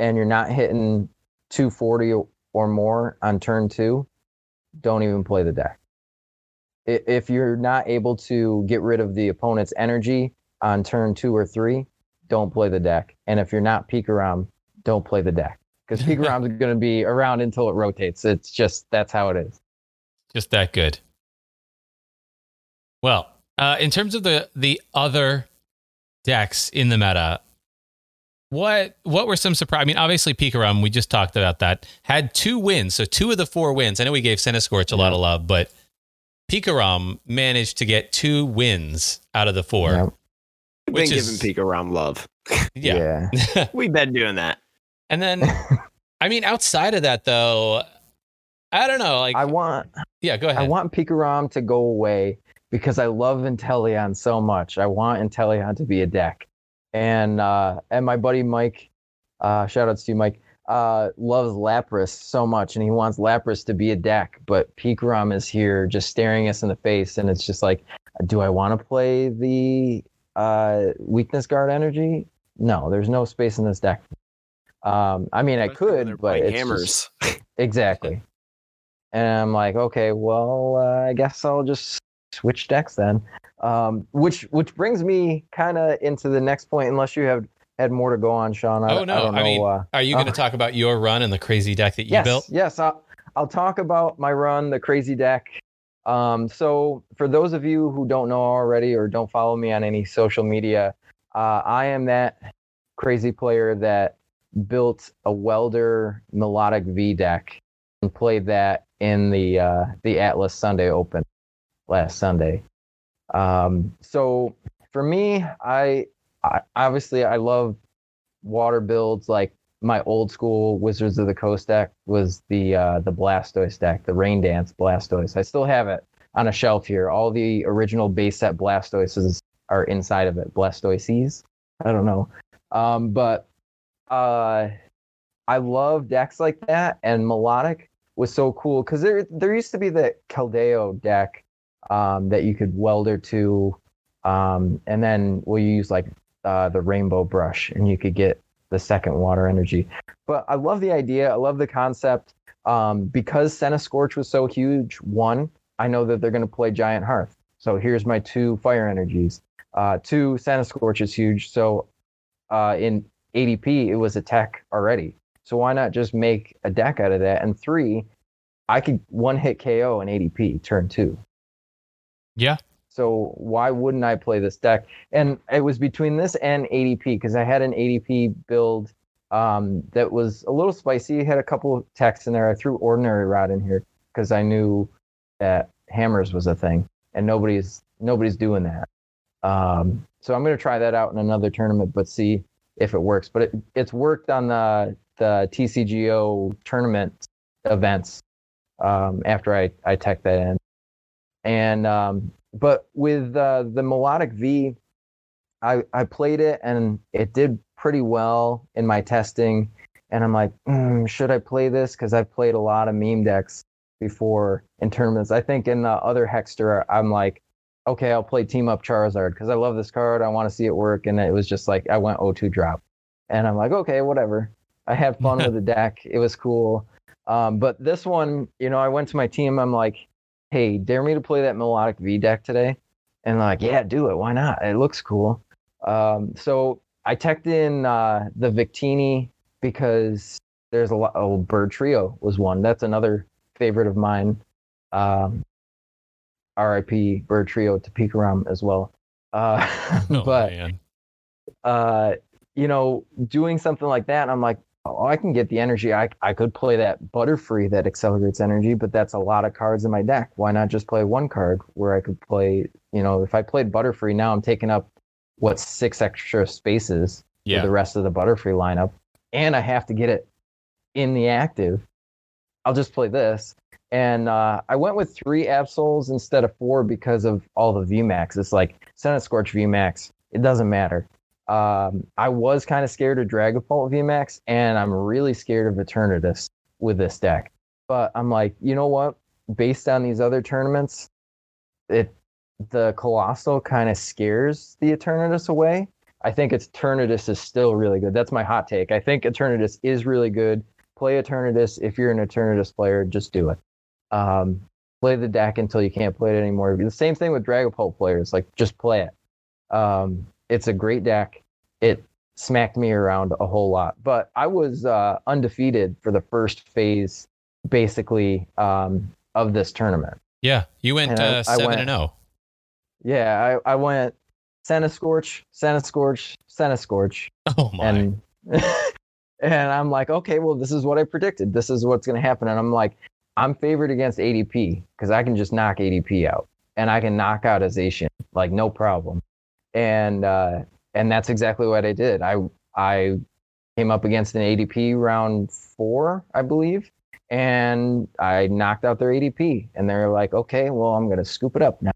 and you're not hitting 240 or more on turn two, don't even play the deck. If you're not able to get rid of the opponent's energy on turn two or three, don't play the deck. And if you're not Pikarom, don't play the deck, because Pikarom is going to be around until it rotates. It's just, that's how it is. Just that good. Well, in terms of the other decks in the meta, what were some surprise? I mean, obviously Pikarom, we just talked about that, had two wins. So two of the four wins. I know we gave Centiskorch a lot of love, but Pikarom managed to get two wins out of the four. Yeah. We've been giving Pikarom love. Yeah. We've been doing that. And then, I mean, outside of that, though, I don't know. Like, go ahead. I want Pikarom to go away, because I love Inteleon so much. I want Inteleon to be a deck. And my buddy Mike, shout outs to you, Mike, loves Lapras so much, and he wants Lapras to be a deck. But Pikarom is here just staring us in the face, and it's just like, do I want to play the weakness guard energy? No, there's no space in this deck. I mean, I could, but it's hammers. Exactly. And I'm like, okay, well, I guess I'll just switch decks then. Which brings me kind of into the next point, unless you have had more to go on, Sean. Are you going to talk about your run and the crazy deck that you built? Yes, I'll talk about my run, the crazy deck. So for those of you who don't know already or don't follow me on any social media, I am that crazy player that built a Welder Melodic V deck and played that in the Atlas Sunday Open last Sunday. So for me, I obviously I love water builds. Like my old school Wizards of the Coast deck was the Blastoise deck, the Rain Dance Blastoise. I still have it on a shelf here. All the original base set Blastoises are inside of it. Blastoises? I don't know. But I love decks like that, and Melodic was so cool, because there used to be the Keldeo deck that you could welder to, and then you use like the Rainbow Brush, and you could get the second water energy. But I love the idea. I love the concept. Because Centiskorch was so huge, one, I know that they're going to play Giant Hearth. So here's my two fire energies. Two, Centiskorch is huge. So in ADP, it was a tech already. So why not just make a deck out of that? And three, I could one-hit KO in ADP turn two. Yeah. So why wouldn't I play this deck? And it was between this and ADP, because I had an ADP build that was a little spicy. It had a couple of techs in there. I threw Ordinary Rod in here because I knew that Hammers was a thing, and nobody's doing that. So I'm going to try that out in another tournament, but see if it works. But it's worked on the TCGO tournament events after I tech that in. And but with the Melodic V, I played it, and it did pretty well in my testing. And I'm like, should I play this? Because I've played a lot of meme decks before in tournaments. I think in the other Hexter, I'm like, okay, I'll play Team Up Charizard because I love this card. I want to see it work. And it was just like, I went 0-2 drop. And I'm like, okay, whatever. I had fun with the deck. It was cool. But this one, you know, I went to my team. I'm like, hey, dare me to play that Melodic V deck today? And like, yeah, do it. Why not? It looks cool. So I teched in the Victini because there's a lot. Oh, Bird Trio was one. That's another favorite of mine. RIP Bird Trio to Pikarom as well. You know, doing something like that, I'm like, oh, I can get the energy. I could play that Butterfree that accelerates energy, but that's a lot of cards in my deck. Why not just play one card where I could play, you know, if I played Butterfree now, I'm taking up, what, 6 extra spaces for the rest of the Butterfree lineup, and I have to get it in the active. I'll just play this. And I went with 3 Absols instead of 4 because of all the VMAX. It's like Centiskorch VMAX. It doesn't matter. I was kind of scared of Dragapult VMAX, and I'm really scared of Eternatus with this deck. But I'm like, you know what? Based on these other tournaments, the Colossal kind of scares the Eternatus away. I think Eternatus is still really good. That's my hot take. I think Eternatus is really good. Play Eternatus. If you're an Eternatus player, just do it. Play the deck until you can't play it anymore. The same thing with Dragapult players. Like, just play it. It's a great deck. It smacked me around a whole lot. But I was undefeated for the first phase, basically, of this tournament. Yeah, you went 7-0. Yeah, I went Centiskorch. Oh, my. And I'm like, okay, well, this is what I predicted. This is what's going to happen. And I'm like, I'm favored against ADP because I can just knock ADP out. And I can knock out Zacian, like, no problem. And that's exactly what I did. I came up against an ADP round 4, I believe, and I knocked out their ADP. And they're like, okay, well, I'm going to scoop it up now.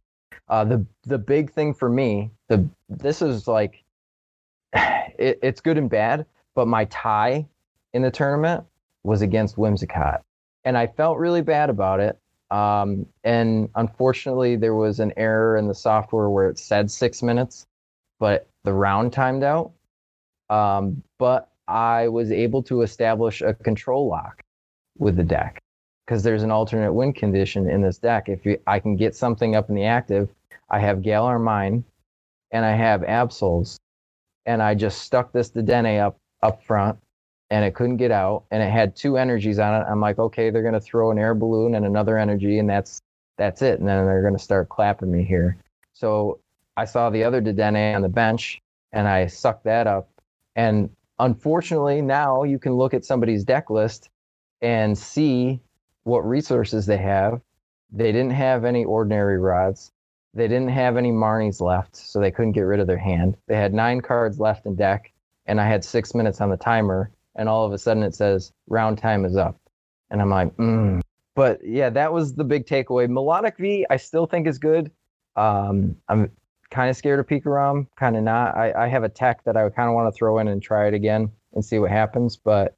The big thing for me, this is like, it's good and bad, but my tie in the tournament was against Whimsicott. And I felt really bad about it. And unfortunately, there was an error in the software where it said 6 minutes, but the round timed out. But I was able to establish a control lock with the deck because there's an alternate win condition in this deck. If I can get something up in the active, I have Galar Mine and I have Absol's, and I just stuck this Dedenne up front. And it couldn't get out, and it had 2 energies on it. I'm like, okay, they're going to throw an air balloon and another energy, and that's it. And then they're going to start clapping me here. So I saw the other Dedenne on the bench, and I sucked that up. And unfortunately, now you can look at somebody's deck list and see what resources they have. They didn't have any Ordinary Rods. They didn't have any Marnies left, so they couldn't get rid of their hand. They had 9 cards left in deck, and I had 6 minutes on the timer. And all of a sudden it says, round time is up. And I'm like, But yeah, that was the big takeaway. Melodic V, I still think is good. I'm kind of scared of Pikarom, kind of not. I have a tech that I kind of want to throw in and try it again and see what happens. But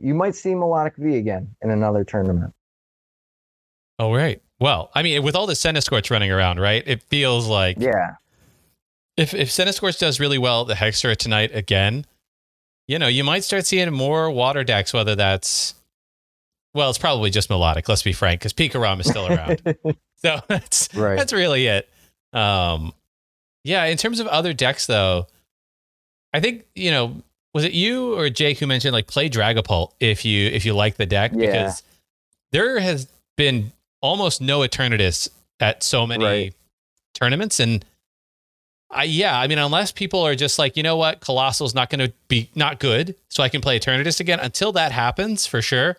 you might see Melodic V again in another tournament. All right. Well, I mean, with all the Centiskorch running around, right? It feels like... Yeah. If Centiskorch does really well, the Hexter tonight again... You know, you might start seeing more water decks, whether that's... Well, it's probably just Melodic, let's be frank, because Pikarom is still around. So that's really it. Yeah, in terms of other decks, though, I think, you know, was it you or Jake who mentioned, like, play Dragapult if you like the deck? Yeah. Because there has been almost no Eternatus at so many tournaments. And I mean, unless people are just like, you know what, Colossal's not going to be not good, so I can play Eternatus again. Until that happens, for sure,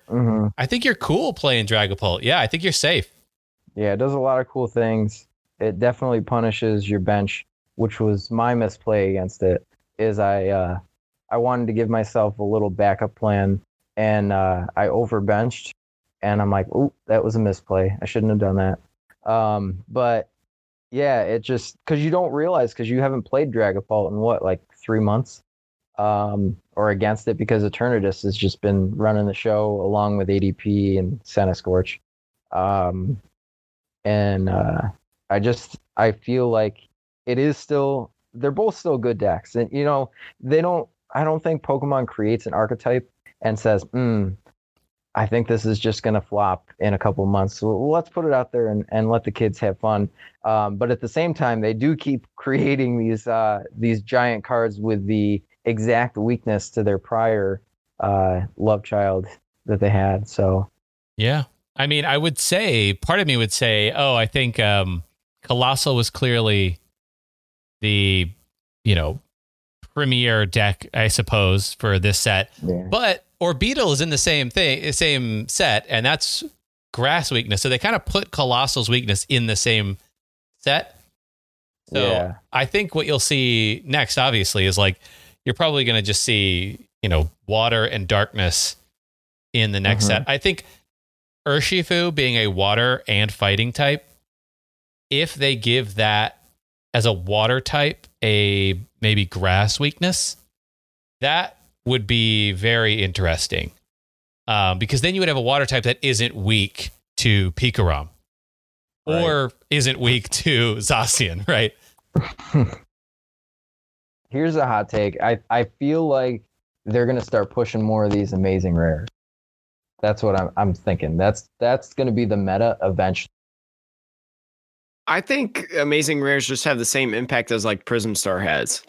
I think you're cool playing Dragapult. Yeah, I think you're safe. Yeah, it does a lot of cool things. It definitely punishes your bench, which was my misplay against it. I wanted to give myself a little backup plan, and I overbenched, and I'm like, oh, that was a misplay. I shouldn't have done that. But yeah, it just, because you don't realize, because you haven't played Dragapult in what, like 3 months, or against it, because Eternatus has just been running the show along with ADP and Centiskorch. I feel like it is still, they're both still good decks. And, you know, I don't think Pokemon creates an archetype and says, I think this is just going to flop in a couple months, so let's put it out there and let the kids have fun. But at the same time, they do keep creating these giant cards with the exact weakness to their prior love child that they had. So, yeah. I mean, I would say, part of me would say, I think Colossal was clearly the, premier deck, I suppose, for this set. Yeah. But Orbeetle is in the same set, and that's grass weakness. So they kind of put Colossal's weakness in the same set. So yeah. I think what you'll see next, obviously, is like, you're probably going to just see, water and darkness in the next set. I think Urshifu being a water and fighting type, if they give that as a water type a maybe grass weakness, that would be very interesting, because then you would have a water type that isn't weak to Pikarom, right, or isn't weak to Zacian, right? Here's a hot take. I feel like they're going to start pushing more of these amazing rares. That's what I'm thinking. That's going to be the meta eventually. I think amazing rares just have the same impact as like Prism Star has,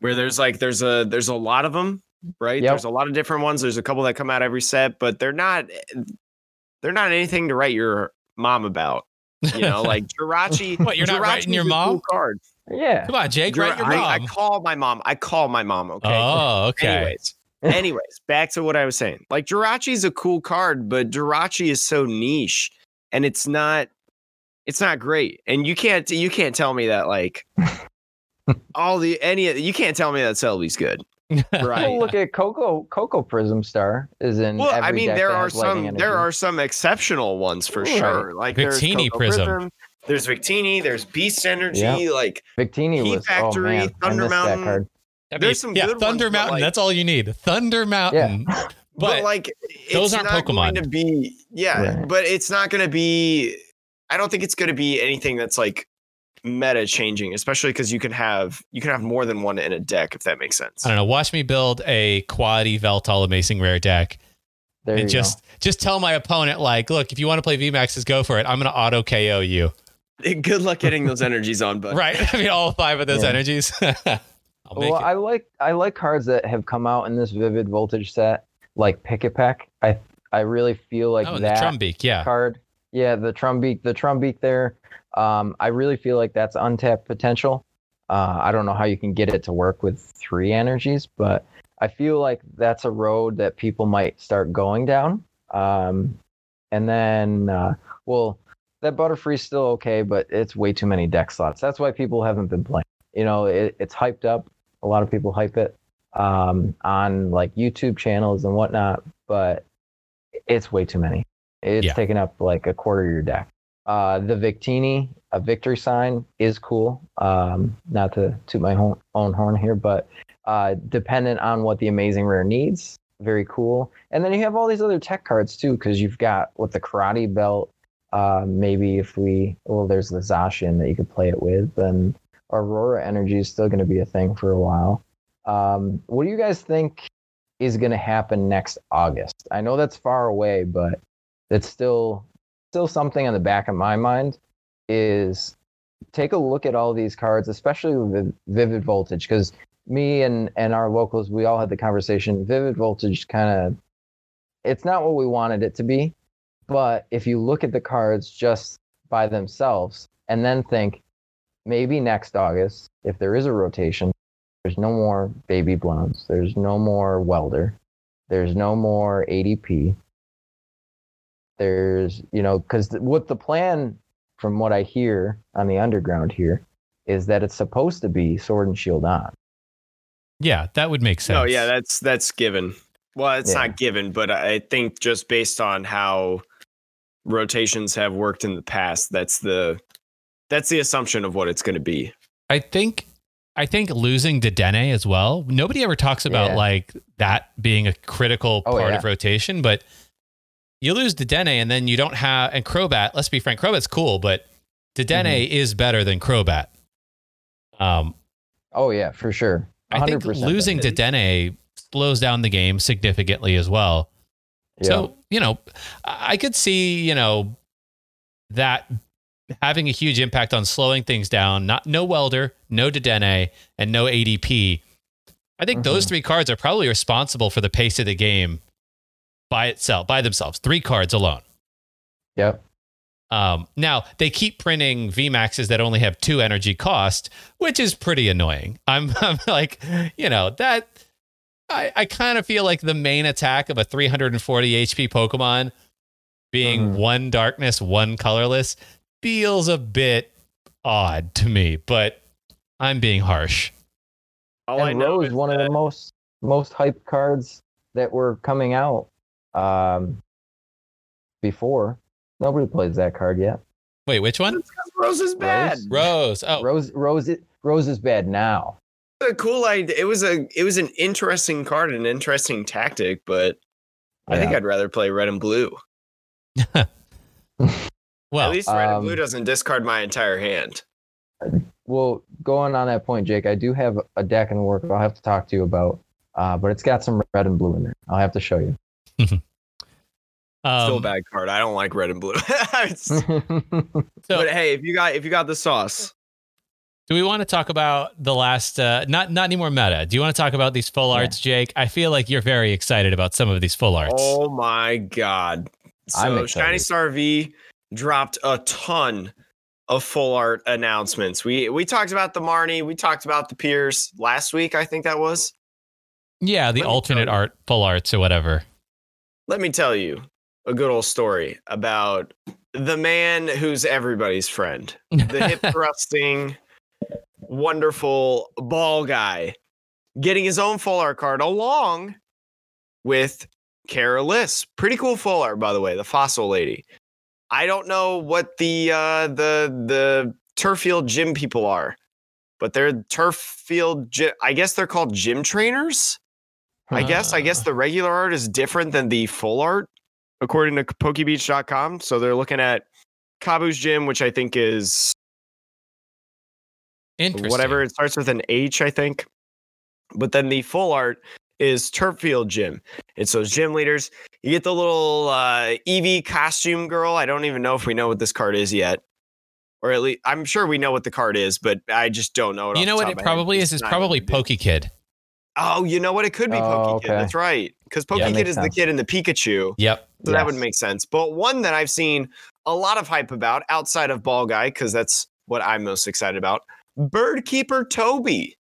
where there's a lot of them, right? Yep. There's a lot of different ones. There's a couple that come out every set, but they're not anything to write your mom about. Like Jirachi. What, you're Jirachi not writing your mom? Cool card. Yeah. Come on, Jake, write your mom. I call my mom. Okay. Oh, okay. Anyways, back to what I was saying. Like Jirachi's a cool card, but Jirachi is so niche, and it's not great. And you can't tell me that like you can't tell me that Celebi's good. Right. Well, look at Coco Prism Star is in. Well, every deck there are some exceptional ones for sure. Right. Like Victini Prism. There's Victini, there's Beast Energy, like Victini Key was Factory, Thunder Mountain. There's some good Thunder ones, Mountain, like, that's all you need. Thunder Mountain. Yeah. But like those aren't Pokemon. But it's not going to be, I don't think it's going to be anything that's like meta changing, especially because you can have more than one in a deck, if that makes sense. I don't know. Watch me build a quality Veltal amazing rare deck. There and just tell my opponent, like, look, if you want to play VMAXs, go for it. I'm going to auto KO you. Good luck getting those energies on, bud. Right. I mean, all five of those energies. I like cards that have come out in this Vivid Voltage set, like Pick-a-Peck. I really feel like that Trumbeak, card. Yeah, the Trumbeak there. I really feel like that's untapped potential. I don't know how you can get it to work with 3 energies, but I feel like that's a road that people might start going down. That Butterfree's still okay, but it's way too many deck slots. That's why people haven't been playing. It's hyped up. A lot of people hype it on like YouTube channels and whatnot, but it's way too many. It's taken up like a quarter of your deck. The Victini, a victory sign, is cool. Not to toot my own horn here, but dependent on what the amazing rare needs, very cool. And then you have all these other tech cards too, because you've got with the Karate Belt. There's the Zacian that you could play it with, and Aurora Energy is still going to be a thing for a while. What do you guys think is going to happen next August? I know that's far away, but it's still something on the back of my mind is take a look at all these cards, especially with Vivid Voltage, because me and our locals, we all had the conversation. Vivid Voltage it's not what we wanted it to be, but if you look at the cards just by themselves and then think, maybe next August, if there is a rotation, there's no more Baby Blounts. There's no more Welder. There's no more ADP. There's, you know, because what the plan, from what I hear on the underground here, is that it's supposed to be Sword and Shield on. Yeah, that would make sense. Oh, yeah, that's given. Well, it's not given, but I think just based on how rotations have worked in the past, that's the assumption of what it's going to be. I think losing Dedenne as well. Nobody ever talks about like that being a critical part of rotation, but you lose Dedenne and then you don't have, and Crobat, let's be frank, Crobat's cool, but Dedenne is better than Crobat. Oh yeah, for sure. 100%. I think losing Dedenne slows down the game significantly as well. Yeah. So, you know, I could see, you know, that having a huge impact on slowing things down. No Welder, no Dedenne, and no ADP. I think those three cards are probably responsible for the pace of the game by themselves. Three cards alone. Yep. Now, they keep printing VMAXs that only have 2 energy cost, which is pretty annoying. I'm like, you know, that... I kind of feel like the main attack of a 340 HP Pokemon being one darkness, one colorless feels a bit odd to me, but I'm being harsh. All and I know Rose is one of the most hyped cards that were coming out before. Nobody plays that card yet. Wait, which one? Rose is bad. Rose. Oh. Rose is bad now. A cool idea. It was an interesting card, an interesting tactic, but I think I'd rather play red and blue. Well, at least red and blue doesn't discard my entire hand. Well, going on that point, Jake, I do have a deck in work I'll have to talk to you about, but it's got some red and blue in there. I'll have to show you. Still a bad card. I don't like red and blue. But hey, if you got the sauce. Do we want to talk about the last, not anymore meta? Do you want to talk about these full arts, Jake? I feel like you're very excited about some of these full arts. Oh my God. So Shiny Star V dropped a ton of full art announcements. We talked about the Marnie. We talked about the Pierce last week. I think that was. Yeah. The alternate art, full arts or whatever. Let me tell you a good old story about the man who's everybody's friend, the hip thrusting, wonderful Ball Guy, getting his own full art card along with Careless. Pretty cool full art, by the way. The Fossil Lady. I don't know what the Turffield gym people are, but they're Turffield. I guess they're called gym trainers. I guess the regular art is different than the full art, according to PokeBeach.com. So they're looking at Kabu's gym, which I think is. Whatever, it starts with an H, I think. But then the full art is Turffield Gym. It's those gym leaders. You get the little Eevee costume girl. I don't even know if we know what this card is yet. Or at least, I'm sure we know what the card is, but I just don't know it. You know what it probably is? It's probably Pokekid. Oh, you know what? It could be Pokekid. Okay. That's right. Because Pokekid is the kid in the Pikachu. Yep. So that would make sense. But one that I've seen a lot of hype about outside of Ball Guy, because that's what I'm most excited about. Birdkeeper Toby,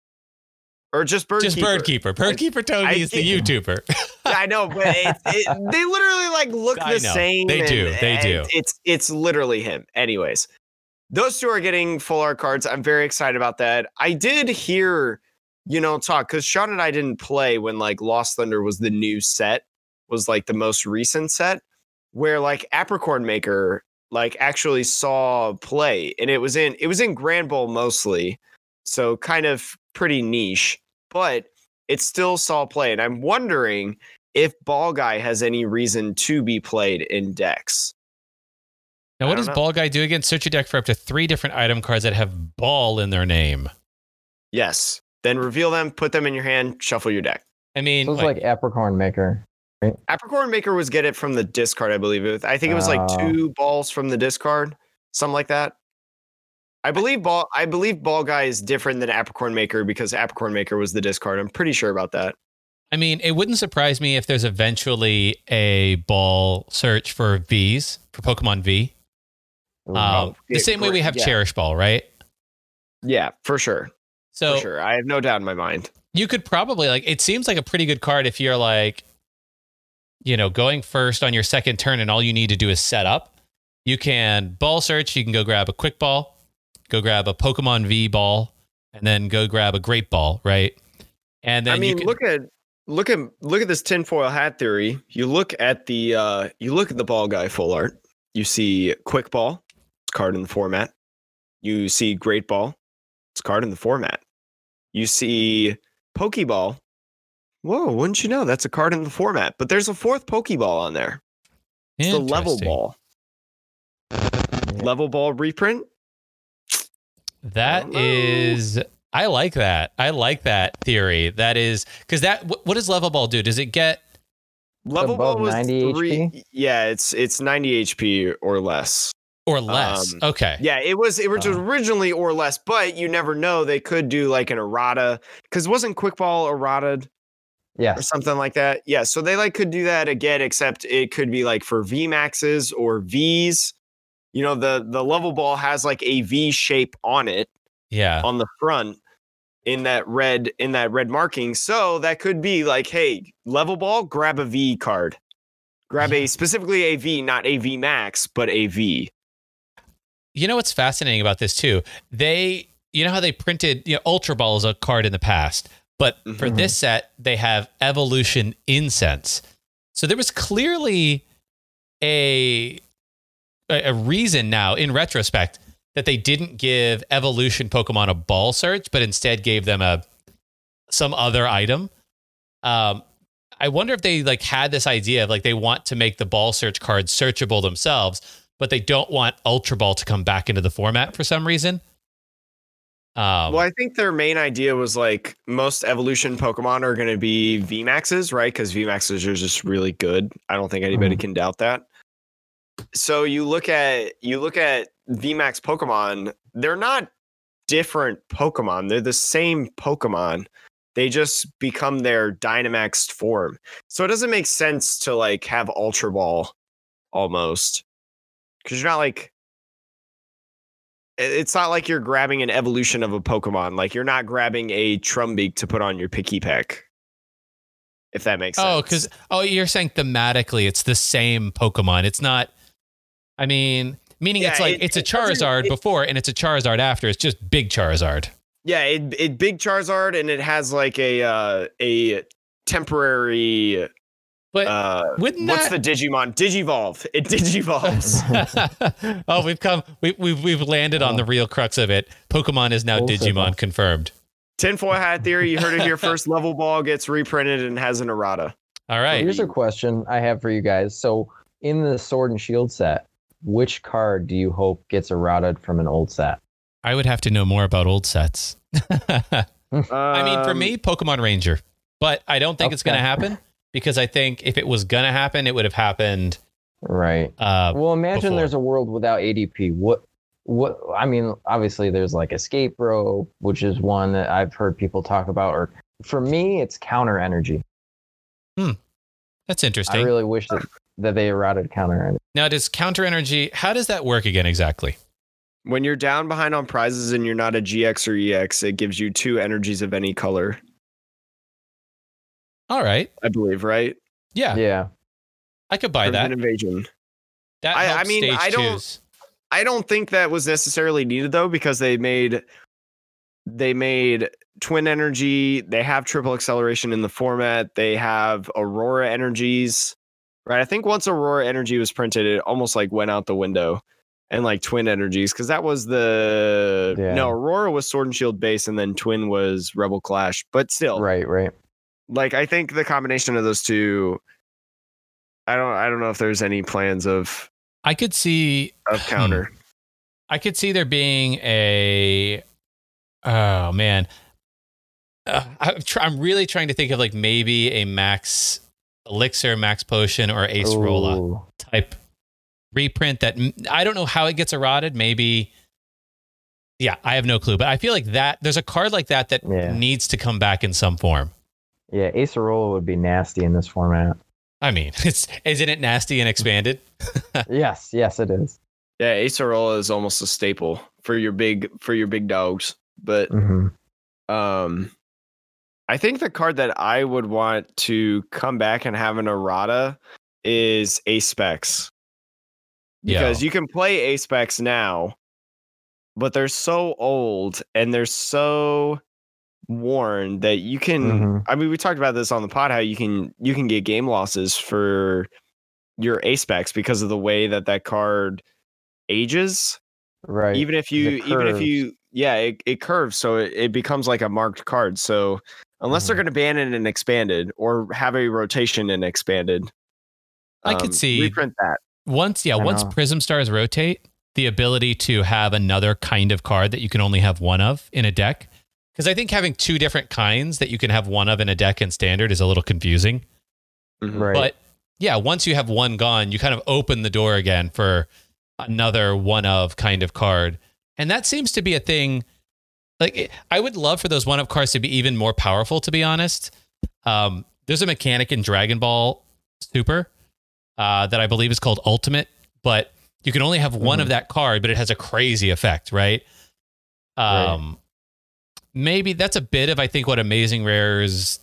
or just Birdkeeper. Just Birdkeeper. Birdkeeper Toby is the YouTuber. I know, but they literally like look the same. They do. It's literally him. Anyways, those two are getting full art cards. I'm very excited about that. I did hear, you know, talk because Sean and I didn't play when like Lost Thunder was the new set, was like the most recent set where like Apricorn Maker. Like actually saw play, and it was in Grand Bowl mostly, so kind of pretty niche, but it still saw play. And I'm wondering if Ball Guy has any reason to be played in decks. Now, what does Ball Guy do again? Search your deck for up to 3 different item cards that have ball in their name. Yes. Then reveal them, put them in your hand, shuffle your deck. I mean, so it's like Apricorn Maker. Right. Apricorn Maker was get it from the discard, I believe. I think it was like 2 balls from the discard, something like that. I believe Ball Guy is different than Apricorn Maker because Apricorn Maker was the discard. I'm pretty sure about that. I mean, it wouldn't surprise me if there's eventually a ball search for V's, for Pokemon V. The same way we have Cherish Ball, right? Yeah, for sure. So for sure. I have no doubt in my mind. You could probably, like, it seems like a pretty good card if you're like, you know, going first on your second turn and all you need to do is set up. You can ball search. You can go grab a quick ball, go grab a Pokemon V ball, and then go grab a great ball, right? And then I mean, you can, look at this tinfoil hat theory. You look at the ball guy full art. You see quick ball, it's card in the format. You see great ball, it's card in the format. You see Pokeball. Whoa, wouldn't you know? That's a card in the format. But there's a fourth Pokeball on there. It's the Level Ball. Level Ball reprint. That is, I like that. I like that theory. That is, because that, what does Level Ball do? Does it get? Level Ball was 90 3. HP? Yeah, it's 90 HP or less. Or less. Okay. Yeah, it was originally or less, but you never know. They could do like an errata, because wasn't Quick Ball errated? Yeah. Or something like that. Yeah. So they like could do that again, except it could be like for V maxes or Vs. You know, the Level Ball has like a V shape on it. Yeah. On the front in that red marking. So that could be like, hey, Level Ball, grab a V card. Grab a specifically a V, not a V max, but a V. You know what's fascinating about this too? You know how they printed, you know, Ultra Ball is a card in the past, but for this set they have Evolution Incense. So there was clearly a reason now in retrospect that they didn't give Evolution Pokemon a ball search, but instead gave them some other item. I wonder if they like had this idea of like they want to make the ball search cards searchable themselves, but they don't want Ultra Ball to come back into the format for some reason. Well, I think their main idea was like most evolution Pokemon are going to be VMAXs, right? Because VMAXs are just really good. I don't think anybody can doubt that. So you look at VMAX Pokemon. They're not different Pokemon. They're the same Pokemon. They just become their Dynamaxed form. So it doesn't make sense to like have Ultra Ball almost. Because you're not like, it's not like you're grabbing an evolution of a Pokemon. Like you're not grabbing a Trumbeak to put on your Picky Pack. If that makes sense. Oh, you're saying thematically it's the same Pokemon. It's not, I mean, meaning it's like it's a Charizard before and it's a Charizard after. It's just big Charizard. Yeah, it big Charizard and it has like a temporary. But wouldn't what's the Digimon? Digivolve. It digivolves. Oh, we've landed on the real crux of it. Pokemon is now Digimon confirmed. Tinfoil hat theory. You heard it here first. Level Ball gets reprinted and has an errata. All right. So here's a question I have for you guys. So in the Sword and Shield set, which card do you hope gets errated from an old set? I would have to know more about old sets. I mean, for me, Pokemon Ranger, but I don't think it's going to happen. Because I think if it was going to happen, it would have happened. Right. Well, imagine before. There's a world without ADP. What? I mean, obviously, there's like Escape Rope, which is one that I've heard people talk about. Or for me, it's Counter Energy. That's interesting. I really wish that they errated Counter Energy. Now, does Counter Energy, how does that work again exactly? When you're down behind on prizes and you're not a GX or EX, it gives you 2 energies of any color. All right. I believe, right? Yeah. Yeah. I could buy that. Invasion. That I mean, I don't think that was necessarily needed though, because they made Twin Energy, they have triple acceleration in the format, they have Aurora energies. Right? I think once Aurora Energy was printed, it almost like went out the window. And like Twin Energies, because that was Aurora was Sword and Shield base and then Twin was Rebel Clash, but still. Right. Like, I think the combination of those two, I don't know if there's any plans of. I could see of counter. I could see there being a. Oh man, I'm really trying to think of like maybe a max elixir, max potion, or ace roll type reprint that I don't know how it gets eroded. Maybe. Yeah, I have no clue, but I feel like that there's a card like that needs to come back in some form. Yeah, Acerola would be nasty in this format. I mean, isn't it nasty and expanded? yes, it is. Yeah, Acerola is almost a staple for your big dogs. But I think the card that I would want to come back and have an errata is Apex. Because you can play Apex now, but they're so old and they're so worn that you can I mean, we talked about this on the pod, how you can get game losses for your Apex because of the way that card ages. Right. Even if you it curves, so it becomes like a marked card. So unless they're going to ban it and expanded or have a rotation and expanded, I could see reprint that. Once Prism Stars rotate, the ability to have another kind of card that you can only have one of in a deck. Because I think having two different kinds that you can have one of in a deck in standard is a little confusing. Right. But yeah, once you have one gone, you kind of open the door again for another one of kind of card. And that seems to be a thing. Like, I would love for those one of cards to be even more powerful, to be honest. There's a mechanic in Dragon Ball Super that I believe is called Ultimate, but you can only have one of that card, but it has a crazy effect, right? Right. Maybe that's a bit of, I think, what Amazing Rares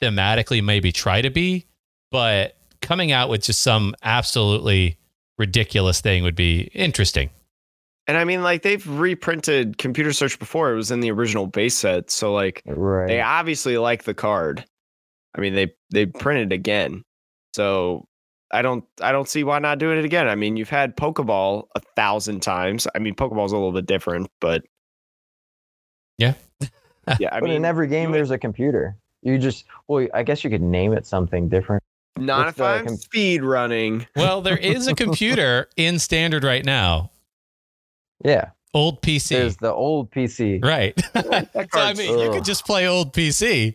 thematically maybe try to be, but coming out with just some absolutely ridiculous thing would be interesting. And I mean, like, they've reprinted Computer Search before. It was in the original base set, so like they obviously like the card. I mean, they printed again, so I don't see why not doing it again. I mean, you've had Pokeball 1,000 times. I mean, Pokeball's a little bit different, but yeah. I mean, in every game there's a computer. You just I guess you could name it something different. Not if I'm speed running. Well, there is a computer in standard right now. Yeah. Old PC. There's the old PC. Right. So, I mean, you could just play old PC.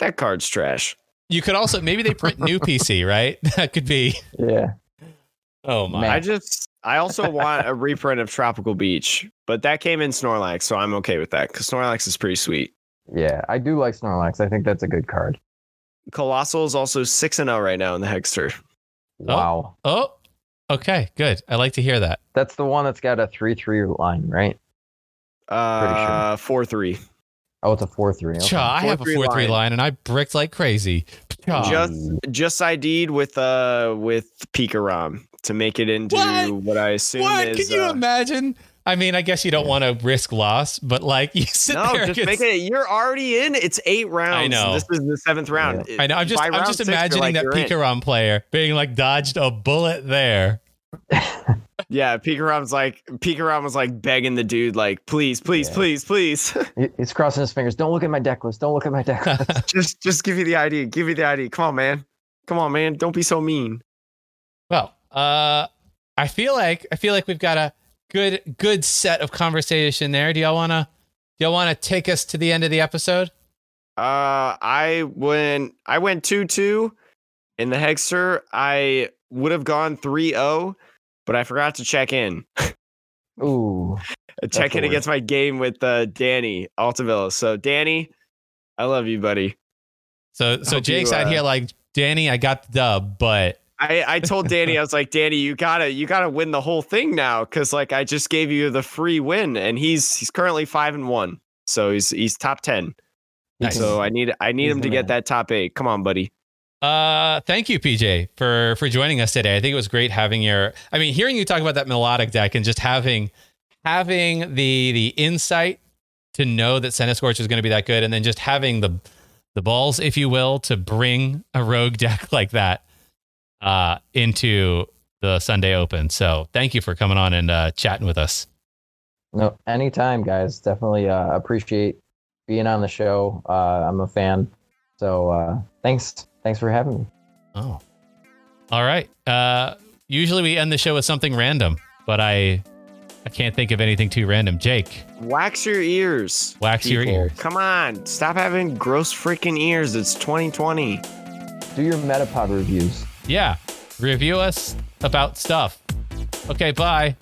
That card's trash. You could also, maybe they print new PC, right? That could be. Yeah. Oh, my. I also want a reprint of Tropical Beach, but that came in Snorlax, so I'm okay with that because Snorlax is pretty sweet. Yeah, I do like Snorlax. I think that's a good card. Colossal is also 6-0 right now in the Hexter. Wow. Oh. Okay, good. I like to hear that. That's the one that's got a 3-3 line, right? 4-3. Oh, it's a 4-3. Okay. I have a 4-3 line, and I bricked like crazy. Just ID'd with Pikarom to make it into what I assume is... What? Can you imagine? I mean, I guess you don't want to risk loss, but like you sit there. No, just make it. You're already in. It's 8 rounds. I know. This is the 7th round. Yeah. I know. I'm just imagining that Pikarom player being like dodged a bullet there. Yeah, Pikarom was like begging the dude, like, please. He's crossing his fingers. Don't look at my deck list. Don't look at my deck list. just give me the ID. Give me the ID. Come on, man. Don't be so mean. Well, I feel like we've got a good set of conversation there. Do y'all wanna take us to the end of the episode? I went 2-2 in the Hexter. I would have gone 3-0, but I forgot to check in. Ooh. Check in against my game with Danny Altavilla. So Danny, I love you, buddy. So Jake's out here like, Danny, I got the dub, but I told Danny, I was like, Danny, you gotta win the whole thing now, because like I just gave you the free win, and he's currently 5-1, so he's top 10. Nice. So I need him to get that top 8. Come on, buddy. Thank you, PJ, for joining us today. I think it was great hearing you talk about that Melodic deck and just having the insight to know that Centiskorch is going to be that good, and then just having the balls, if you will, to bring a rogue deck like that into the Sunday Open. So thank you for coming on and chatting with us. No, anytime, guys. Definitely appreciate being on the show. I'm a fan. So thanks for having me. Oh, all right. Usually we end the show with something random, but I can't think of anything too random. Jake, wax your ears. Wax people. Your ears. Come on, stop having gross freaking ears. It's 2020. Do your Metapod reviews. Yeah, review us about stuff. Okay, bye.